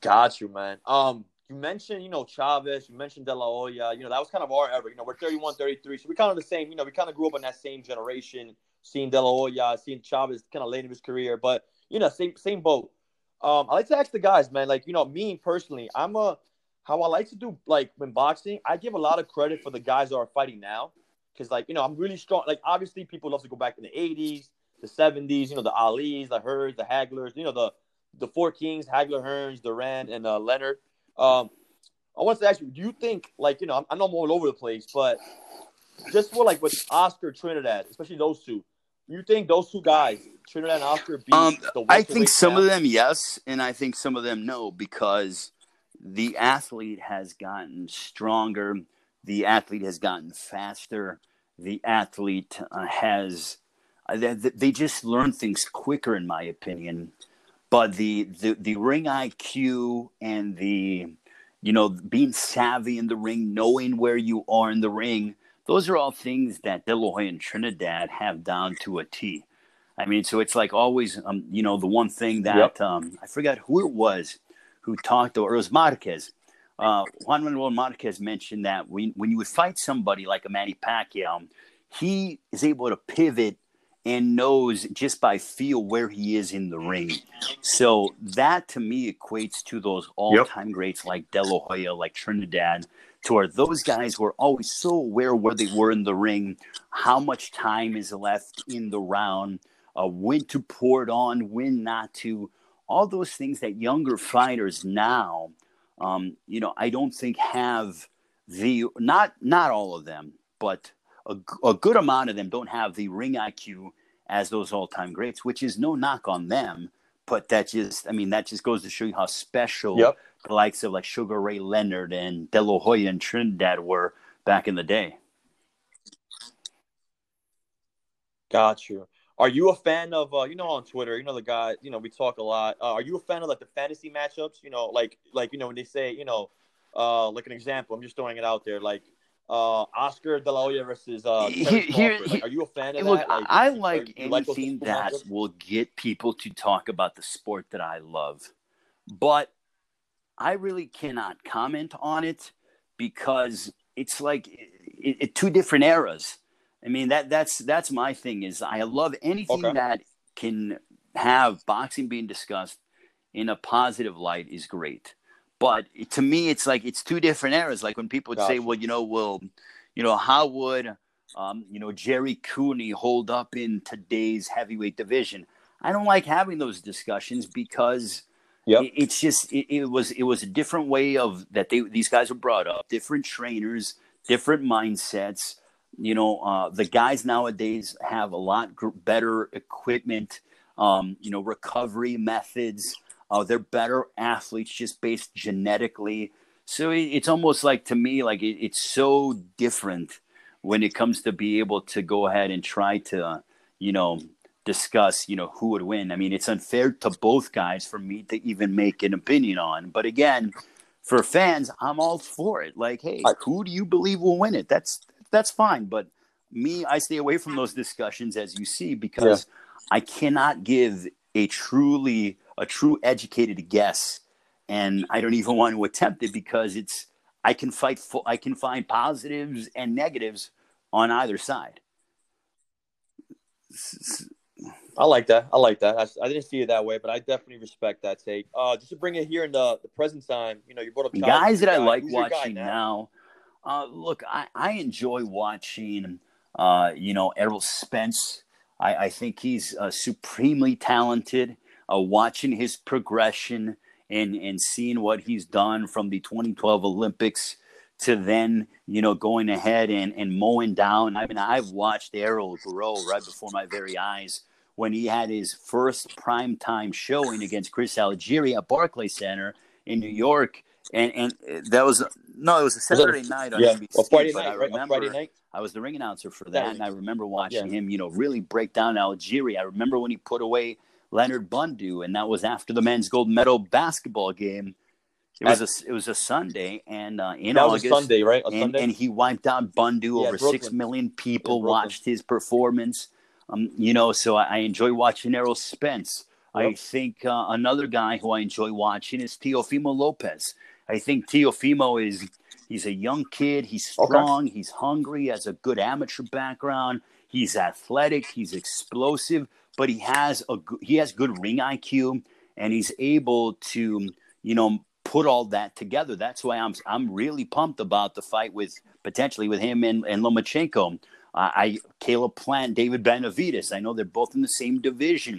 Got you, man. Um, you mentioned, you know, Chavez. You mentioned De La Hoya. You know, that was kind of our era. You know, we're thirty-one, thirty-three. So we're kind of the same. You know, we kind of grew up in that same generation, seeing De La Hoya, seeing Chavez kind of late in his career. But, you know, same same boat. Um, I like to ask the guys, man, like, you know, me personally, I'm a – how I like to do, like, when boxing, I give a lot of credit for the guys that are fighting now because, like, you know, I'm really strong. Like, obviously, people love to go back in the eighties, the seventies, you know, the Alis, the Hearns, the Haglers, you know, the the Four Kings, Hagler, Hearns, Duran, and uh, Leonard. Um, I want to ask you, do you think, like, you know, I know I'm all over the place, but – just for, like, with Oscar, Trinidad, especially those two, you think those two guys, Trinidad and Oscar, beat um, the I think some of them, yes, and I think some of them, no, because the athlete has gotten stronger, the athlete has gotten faster, the athlete uh, has uh, – they, they just learn things quicker, in my opinion. But the, the, the ring I Q and the, you know, being savvy in the ring, knowing where you are in the ring – Those are all things that De La Hoya and Trinidad have down to a T. I mean, so it's like always, um, you know, the one thing that yep. um, I forgot who it was who talked, or it was Marquez. Uh, Juan Manuel Marquez mentioned that when, when you would fight somebody like a Manny Pacquiao, he is able to pivot and knows just by feel where he is in the ring. So that to me equates to those all-time yep. greats like De La Hoya, like Trinidad, to where those guys were always so aware where they were in the ring, how much time is left in the round, uh, when to pour it on, when not to. All those things that younger fighters now, um, you know, I don't think have the – not not all of them, but – A, a good amount of them don't have the ring I Q as those all-time greats, which is no knock on them, but that just, I mean, that just goes to show you how special yep. the likes of like Sugar Ray Leonard and De La Hoya and Trinidad were back in the day. Got you. Are you a fan of, uh, you know, on Twitter, you know, the guy, you know, we talk a lot. Uh, are you a fan of like the fantasy matchups? You know, like, like, you know, when they say, you know, uh, like an example, I'm just throwing it out there. Like, Uh, Oscar De La Hoya versus uh, here, here, like, are you a fan of look, that? Like, I like are, anything like that matches? Will get people to talk about the sport that I love, but I really cannot comment on it because it's like it, it, it, two different eras. I mean that that's that's my thing is I love anything okay. that can have boxing being discussed in a positive light is great. But to me, it's like it's two different eras. Like when people would gotcha. say, well, you know, well, you know, how would, um, you know, Jerry Cooney hold up in today's heavyweight division? I don't like having those discussions because yep. it, it's just it, it was it was a different way of that. They these guys were brought up, different trainers, different mindsets. You know, uh, the guys nowadays have a lot gr- better equipment, um, you know, recovery methods. Uh, they're better athletes just based genetically. So it, it's almost like to me, like it, it's so different when it comes to be able to go ahead and try to, uh, you know, discuss, you know, who would win. I mean, it's unfair to both guys for me to even make an opinion on. But again, for fans, I'm all for it. Like, hey, who do you believe will win it? That's that's fine. But me, I stay away from those discussions, as you see, because yeah. I cannot give a truly... a true educated guess, and I don't even want to attempt it because it's I can fight for, I can find positives and negatives on either side. I like that. I like that. I, I didn't see it that way, but I definitely respect that take. Uh, just to bring it here in the, the present time, you know, you brought up guys that guy. I like Who's watching now. now uh, look, I, I enjoy watching, uh, you know, Errol Spence. I, I think he's uh, supremely talented. Uh, watching his progression and, and seeing what he's done from the twenty twelve Olympics to then, you know, going ahead and, and mowing down. I mean, I've watched Errol grow right before my very eyes when he had his first primetime showing against Chris Algieri at Barclays Center in New York. And and that was – no, it was a Saturday night on yeah. N B C. Well, Friday night, I remember right? night? I was the ring announcer for that, that and I remember watching yeah. him, you know, really break down Algieri. I remember when he put away – Leonard Bundu, and that was after the men's gold medal basketball game. It was a it was a Sunday, and uh, in that August, was a Sunday, right? A and, Sunday? And he wiped out Bundu. Yeah, over Brooklyn. six million people yeah, watched his performance. Um, you know, so I, I enjoy watching Errol Spence. Yep. I think uh, another guy who I enjoy watching is Teofimo Lopez. I think Teofimo is he's a young kid. He's strong. Okay. He's hungry. Has a good amateur background. He's athletic. He's explosive. But he has a he has good ring I Q, and he's able to, you know, put all that together. That's why I'm I'm really pumped about the fight with potentially with him and, and Lomachenko. Uh, I Caleb Plant, David Benavidez. I know they're both in the same division.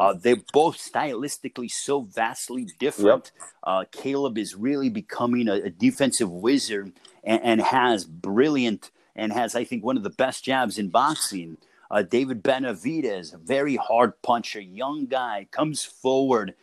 Uh, they're both stylistically so vastly different. Yep. Uh, Caleb is really becoming a, a defensive wizard and, and has brilliant and has I think one of the best jabs in boxing. Uh, David Benavidez, a very hard puncher, young guy, comes forward,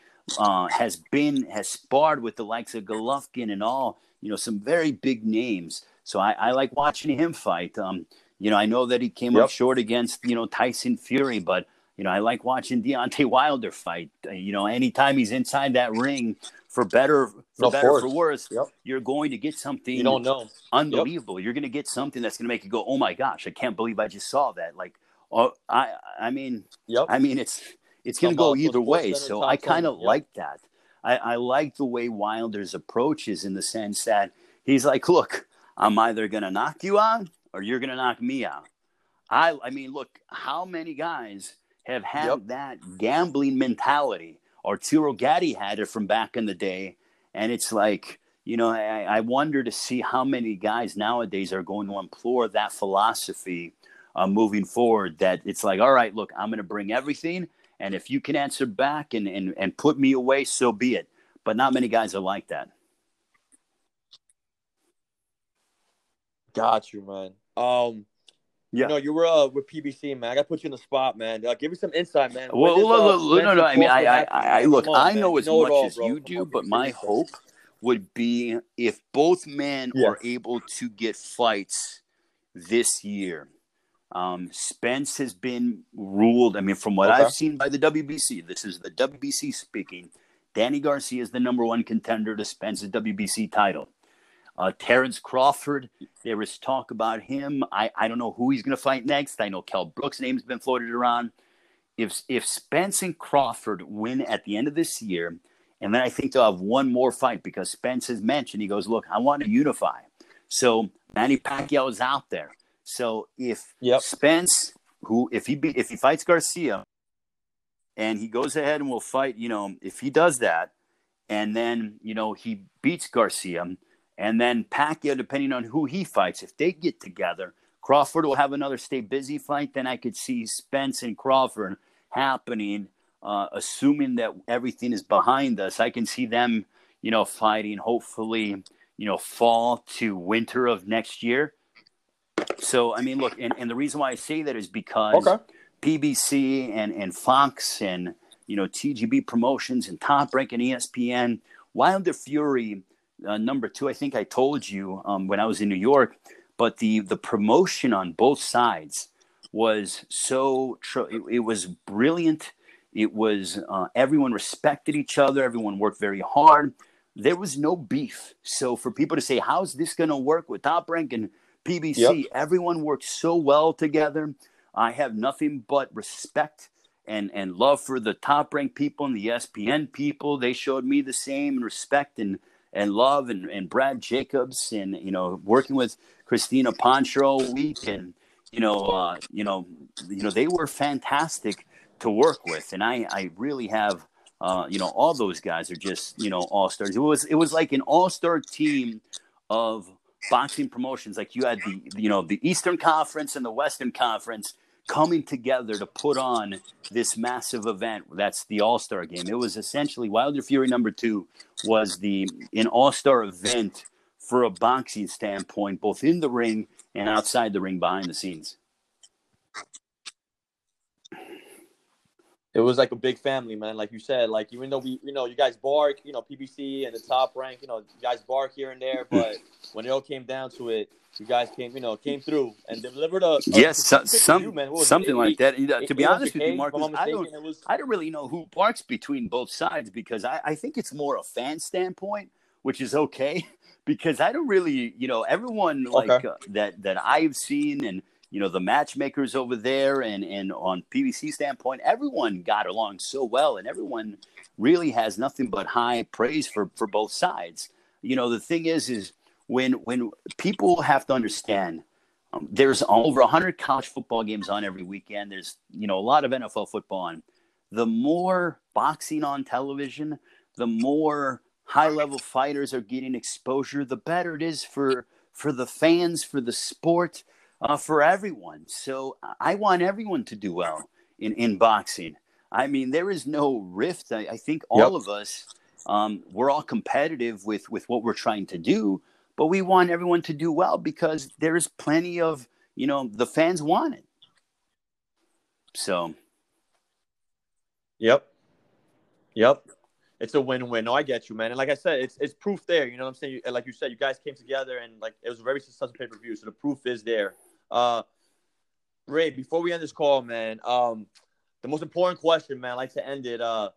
uh, has been, has sparred with the likes of Golovkin and all, you know, some very big names. So I, I like watching him fight. Um, you know, I know that he came yep. up short against, you know, Tyson Fury, but You know, I like watching Deontay Wilder fight. You know, anytime he's inside that ring, for better, for of better, course. for worse, yep. you're going to get something you don't know. unbelievable. Yep. You're going to get something that's going to make you go, "Oh my gosh, I can't believe I just saw that!" Like, oh, I, I mean, yep. I mean, it's it's going to go either way. So I kind of yep. like that. I, I like the way Wilder's approach is, in the sense that he's like, "Look, I'm either going to knock you out or you're going to knock me out." I, I mean, look, how many guys have had yep. that gambling mentality? Arturo Gatti had it from back in the day. And it's like, you know, I, I wonder to see how many guys nowadays are going to implore that philosophy uh, moving forward, that it's like, all right, look, I'm going to bring everything. And if you can answer back and, and, and put me away, so be it. But not many guys are like that. Got you, man. Um, Yeah. You know, you were uh, with P B C, man. I got to put you in the spot, man. Uh, give me some insight, man. Well, is, look, uh, look, no, no. I mean, I, I, I look, on, I know man. as you know much all, as you do, on, but my sense. hope would be if both men yes. are able to get fights this year. Um, Spence has been ruled, I mean, from what okay. I've seen by the W B C, this is the W B C speaking. Danny Garcia is the number one contender to Spence's W B C title. Uh, Terence Crawford, there is talk about him. I, I don't know who he's going to fight next. I know Kell Brook's name's been floated around. If if Spence and Crawford win at the end of this year, and then I think they'll have one more fight, because Spence has mentioned, he goes, look, I want to unify. So Manny Pacquiao is out there. So if yep. Spence, who if he be, if he fights Garcia, and he goes ahead and will fight, you know, if he does that, and then, you know, he beats Garcia, and then Pacquiao, depending on who he fights, if they get together, Crawford will have another stay busy fight. Then I could see Spence and Crawford happening, uh, assuming that everything is behind us. I can see them, you know, fighting hopefully, you know, fall to winter of next year. So, I mean, look, and, and the reason why I say that is because okay. P B C and, and Fox and, you know, T G B Promotions and Top Rank and E S P N, Wilder Fury – Uh, number two, I think I told you um, when I was in New York, but the, the promotion on both sides was so tr- – it, it was brilliant. It was uh, – everyone respected each other. Everyone worked very hard. There was no beef. So for people to say, how's this going to work with Top Rank and P B C, yep. everyone worked so well together. I have nothing but respect and, and love for the Top Rank people and the E S P N people. They showed me the same respect and – and love and, and Brad Jacobs and, you know, working with Christina Pancho week and, you know, uh, you know, you know, they were fantastic to work with. And I, I really have, uh, you know, all those guys are just, you know, all-stars. It was, it was like an all-star team of boxing promotions. Like you had the, you know, the Eastern Conference and the Western Conference coming together to put on this massive event. That's the All-Star Game. It was essentially Wilder Fury number two was the an all-star event for a boxing standpoint, both in the ring and outside the ring behind the scenes. It was like a big family, man. Like you said, like even though we, you know, you guys bark, you know, P B C and the Top Rank, you know, you guys bark here and there, but when it all came down to it, you guys came, you know, came through and delivered a, a yes, some, some you, man. something it, like that. And, uh, it, to be honest with you, Marcos, I don't, was... I don't really know who barks between both sides, because I, I think it's more a fan standpoint, which is okay, because I don't really, you know, everyone like okay. uh, that that I've seen and. You know, the matchmakers over there and, and on P B C standpoint, everyone got along so well, and everyone really has nothing but high praise for, for both sides. You know, the thing is, is when when people have to understand um, there's over one hundred college football games on every weekend. There's, you know, a lot of N F L football on. The more boxing on television, the more high-level fighters are getting exposure, the better it is for for the fans, for the sport, Uh, for everyone. So I want everyone to do well in, in boxing. I mean, there is no rift. I, I think all yep. of us, um, we're all competitive with, with what we're trying to do, but we want everyone to do well because there is plenty of, you know, the fans want it. So. Yep. Yep. It's a win-win. No, I get you, man. And like I said, it's it's proof there. You know what I'm saying? Like you said, you guys came together and like it was a very successful pay-per-view. So the proof is there. Uh, Ray, before we end this call, man, um, the most important question, man, I like to end it. Uh,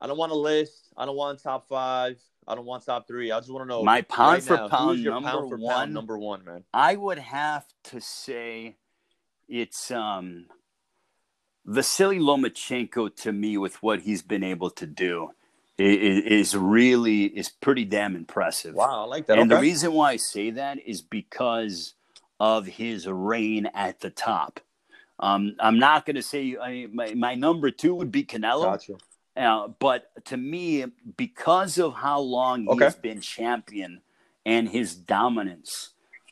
I don't want a list. I don't want top five. I don't want top three. I just want to know. My pound right for now, pound who's your number pound for one. Pound number one, man. I would have to say it's um, Vasily Lomachenko to me with what he's been able to do. Is really is pretty damn impressive. Wow, I like that. And okay. The reason why I say that is because of his reign at the top. Um, I'm not going to say I, my, my number two would be Canelo. Gotcha. Uh, but to me, because of how long okay. he's been champion and his dominance,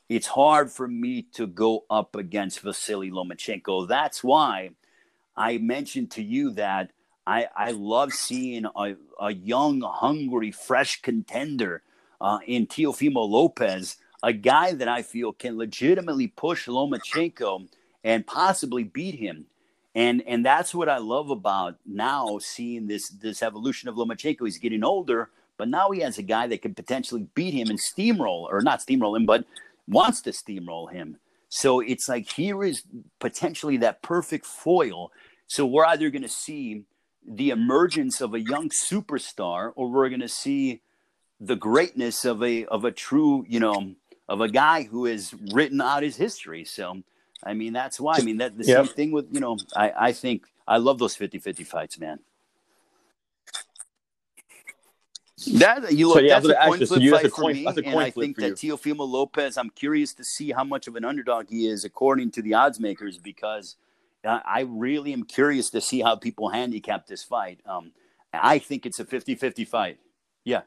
it's hard for me to go up against Vasily Lomachenko. That's why I mentioned to you that I, I love seeing a, a young, hungry, fresh contender uh, in Teofimo Lopez, a guy that I feel can legitimately push Lomachenko and possibly beat him. And and that's what I love about now seeing this this evolution of Lomachenko. He's getting older, but now he has a guy that can potentially beat him and steamroll, or not steamroll him, but wants to steamroll him. So it's like here is potentially that perfect foil. So we're either going to see the emergence of a young superstar, or we're going to see the greatness of a of a true, you know, of a guy who has written out his history. So, I mean, that's why. I mean, that the yep. same thing with, you know, I, I think I love those fifty-fifty fights, man. That you look, so, yeah, that's, a you, so you, that's a coin flip fight for me, and I think that Teofimo Lopez, I'm curious to see how much of an underdog he is according to the odds makers, because I really am curious to see how people handicap this fight. Um, I think it's a fifty-fifty fight. Yeah.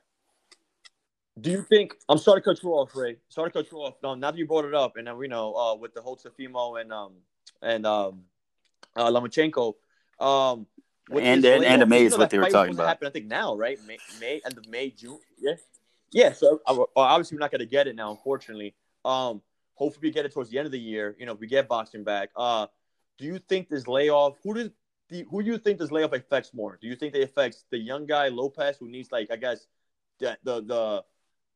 Do you think – I'm sorry to cut you off, Ray. Sorry to cut you off. No, now that you brought it up, and then we know uh, with the whole Teofimo and um, and um, uh, Lomachenko. Um, and and, and May is what they were talking about. Happen, I think now, right? May, May end of May, June. Yeah. Yeah, so obviously we're not going to get it now, unfortunately. Um, hopefully we get it towards the end of the year, you know, if we get boxing back. Uh Do you think this layoff? Who does the who do you think this layoff affects more? Do you think it affects the young guy Lopez, who needs, like, I guess the the, the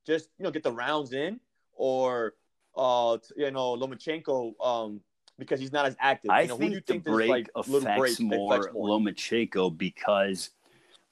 just you know get the rounds in, or uh you know Lomachenko um because he's not as active? I you know, think, who do you the think break this, like, affects, break more affects more Lomachenko, because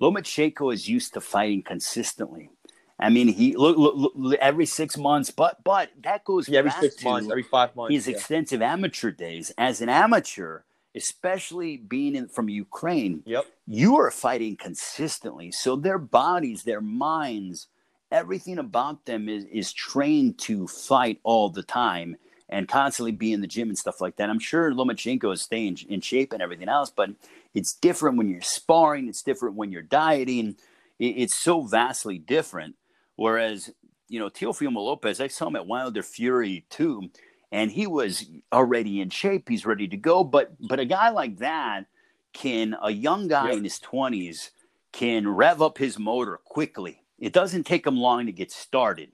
Lomachenko is used to fighting consistently. I mean, he look, look, look, every six months, but but that goes yeah, every back six to months, every five months. His yeah. extensive amateur days as an amateur, especially being in, from Ukraine. Yep, you are fighting consistently, so their bodies, their minds, everything about them is is trained to fight all the time and constantly be in the gym and stuff like that. I'm sure Lomachenko is staying in shape and everything else, but it's different when you're sparring. It's different when you're dieting. It, it's so vastly different. Whereas, you know, Teofimo Lopez, I saw him at Wilder Fury two, and he was already in shape. He's ready to go. But but a guy like that can, a young guy yeah. in his twenties, can rev up his motor quickly. It doesn't take him long to get started.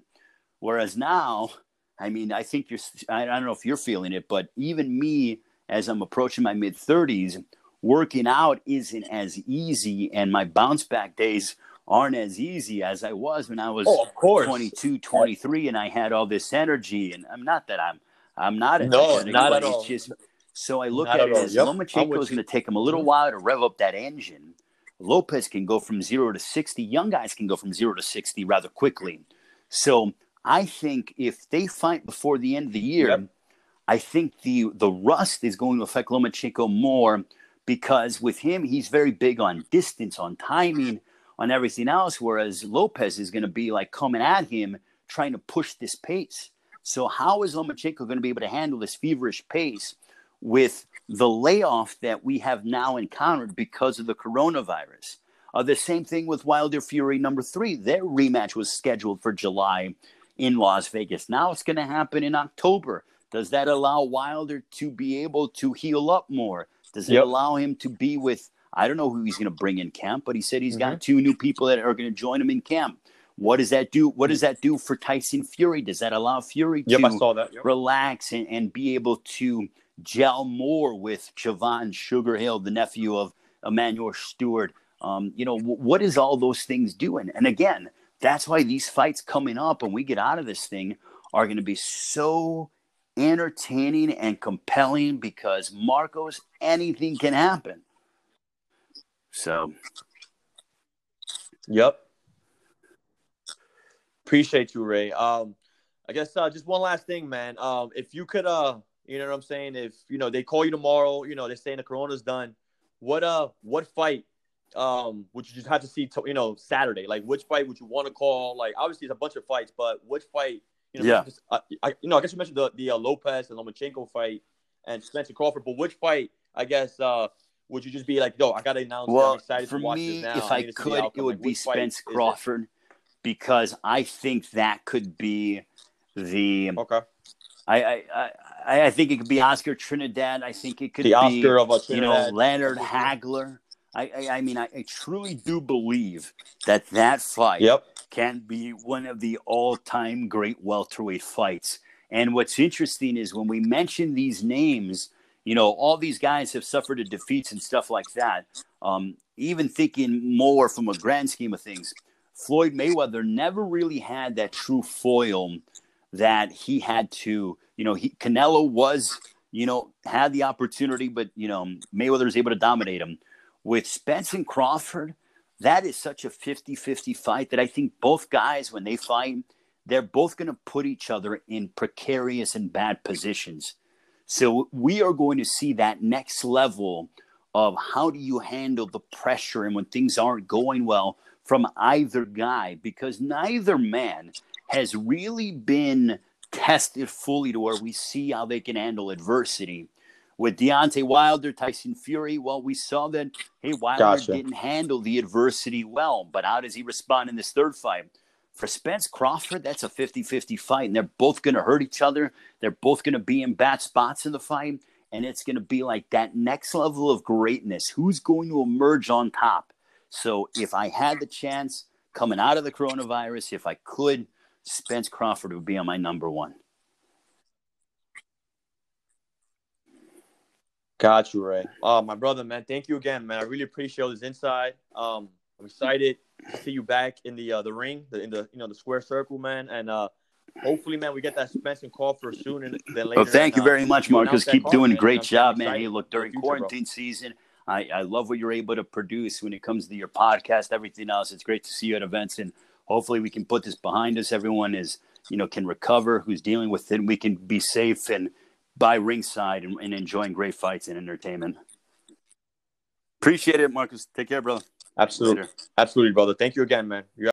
Whereas now, I mean, I think you're, I don't know if you're feeling it, but even me, as I'm approaching my mid-thirties, working out isn't as easy, and my bounce back days aren't as easy as I was when I was oh, of course. twenty-two, twenty-three, and I had all this energy. And I'm not that I'm I'm not no, energetic, not at all. Just, so I look not at it all. As yep. Lomachenko is going to take him a little while to rev up that engine. Lopez can go from zero to sixty. Young guys can go from zero to sixty rather quickly. So I think if they fight before the end of the year, yep. I think the the rust is going to affect Lomachenko more, because with him, he's very big on distance, on timing, on everything else, whereas Lopez is going to be like coming at him, trying to push this pace. So how is Lomachenko going to be able to handle this feverish pace with the layoff that we have now encountered because of the coronavirus? Uh, the same thing with Wilder Fury number three. Their rematch was scheduled for July in Las Vegas. Now it's going to happen in October. Does that allow Wilder to be able to heal up more? Does it yep. allow him to be with, I don't know who he's going to bring in camp, but he said he's mm-hmm. got two new people that are going to join him in camp. What does that do? What does that do for Tyson Fury? Does that allow Fury yep, to I saw that. Yep. relax and, and be able to gel more with Javon Sugar Hill, the nephew of Emmanuel Stewart? Um, you know, w- what is all those things doing? And again, that's why these fights coming up when we get out of this thing are going to be so entertaining and compelling, because Marcos, anything can happen. So, yep. Appreciate you, Ray. Um, I guess uh, just one last thing, man. Um, if you could, uh, you know what I'm saying? If, you know, they call you tomorrow, you know, they're saying the corona's done. What uh, what fight um, would you just have to see, to, you know, Saturday? Like, which fight would you want to call? Like, obviously, it's a bunch of fights, but which fight? You know, yeah. Just, uh, I, you know, I guess you mentioned the, the uh, Lopez and Lomachenko fight and Spencer Crawford, but which fight, I guess, uh, would you just be like, yo, I got to announce that well, I'm excited to watch me, this now. Well, for me, if I could, it would like, be Spence Crawford because I think that could be the – Okay. I, I I I think it could be Oscar Trinidad. I think it could the be Oscar of a you know Leonard Hagler. I I, I mean I, I truly do believe that that fight yep. can be one of the all-time great welterweight fights. And what's interesting is when we mention these names, you know, all these guys have suffered a defeats and stuff like that. Um, even thinking more from a grand scheme of things, Floyd Mayweather never really had that true foil. That he had to, you know, he, Canelo was, you know, had the opportunity, but, you know, Mayweather was able to dominate him. With Spence and Crawford, that is such a fifty-fifty fight that I think both guys, when they fight, they're both going to put each other in precarious and bad positions. So we are going to see that next level of how do you handle the pressure and when things aren't going well from either guy, because neither man has really been tested fully to where we see how they can handle adversity. With Deontay Wilder, Tyson Fury, well, we saw that, hey, Wilder gotcha. didn't handle the adversity well, but how does he respond in this third fight? For Spence Crawford, that's a fifty-fifty fight, and they're both going to hurt each other. They're both going to be in bad spots in the fight, and it's going to be like that next level of greatness. Who's going to emerge on top? So if I had the chance coming out of the coronavirus, if I could, Spence Crawford would be on my number one. Got you, Ray. Oh, my brother, man. Thank you again, man. I really appreciate all this insight. Um, I'm excited to see you back in the uh, the ring, the, in the you know the square circle, man. And uh, hopefully, man, we get that Spence and Crawford soon and then later. Well, thank and, you very uh, much, Marcos. Keep doing a great job, man. Hey, look, during future, quarantine bro. season, I, I love what you're able to produce when it comes to your podcast, everything else. It's great to see you at events and. Hopefully we can put this behind us. Everyone is, you know, can recover who's dealing with it. And we can be safe and by ringside and, and enjoying great fights and entertainment. Appreciate it, Marcos. Take care, brother. Absolutely. Absolutely, brother. Thank you again, man. You're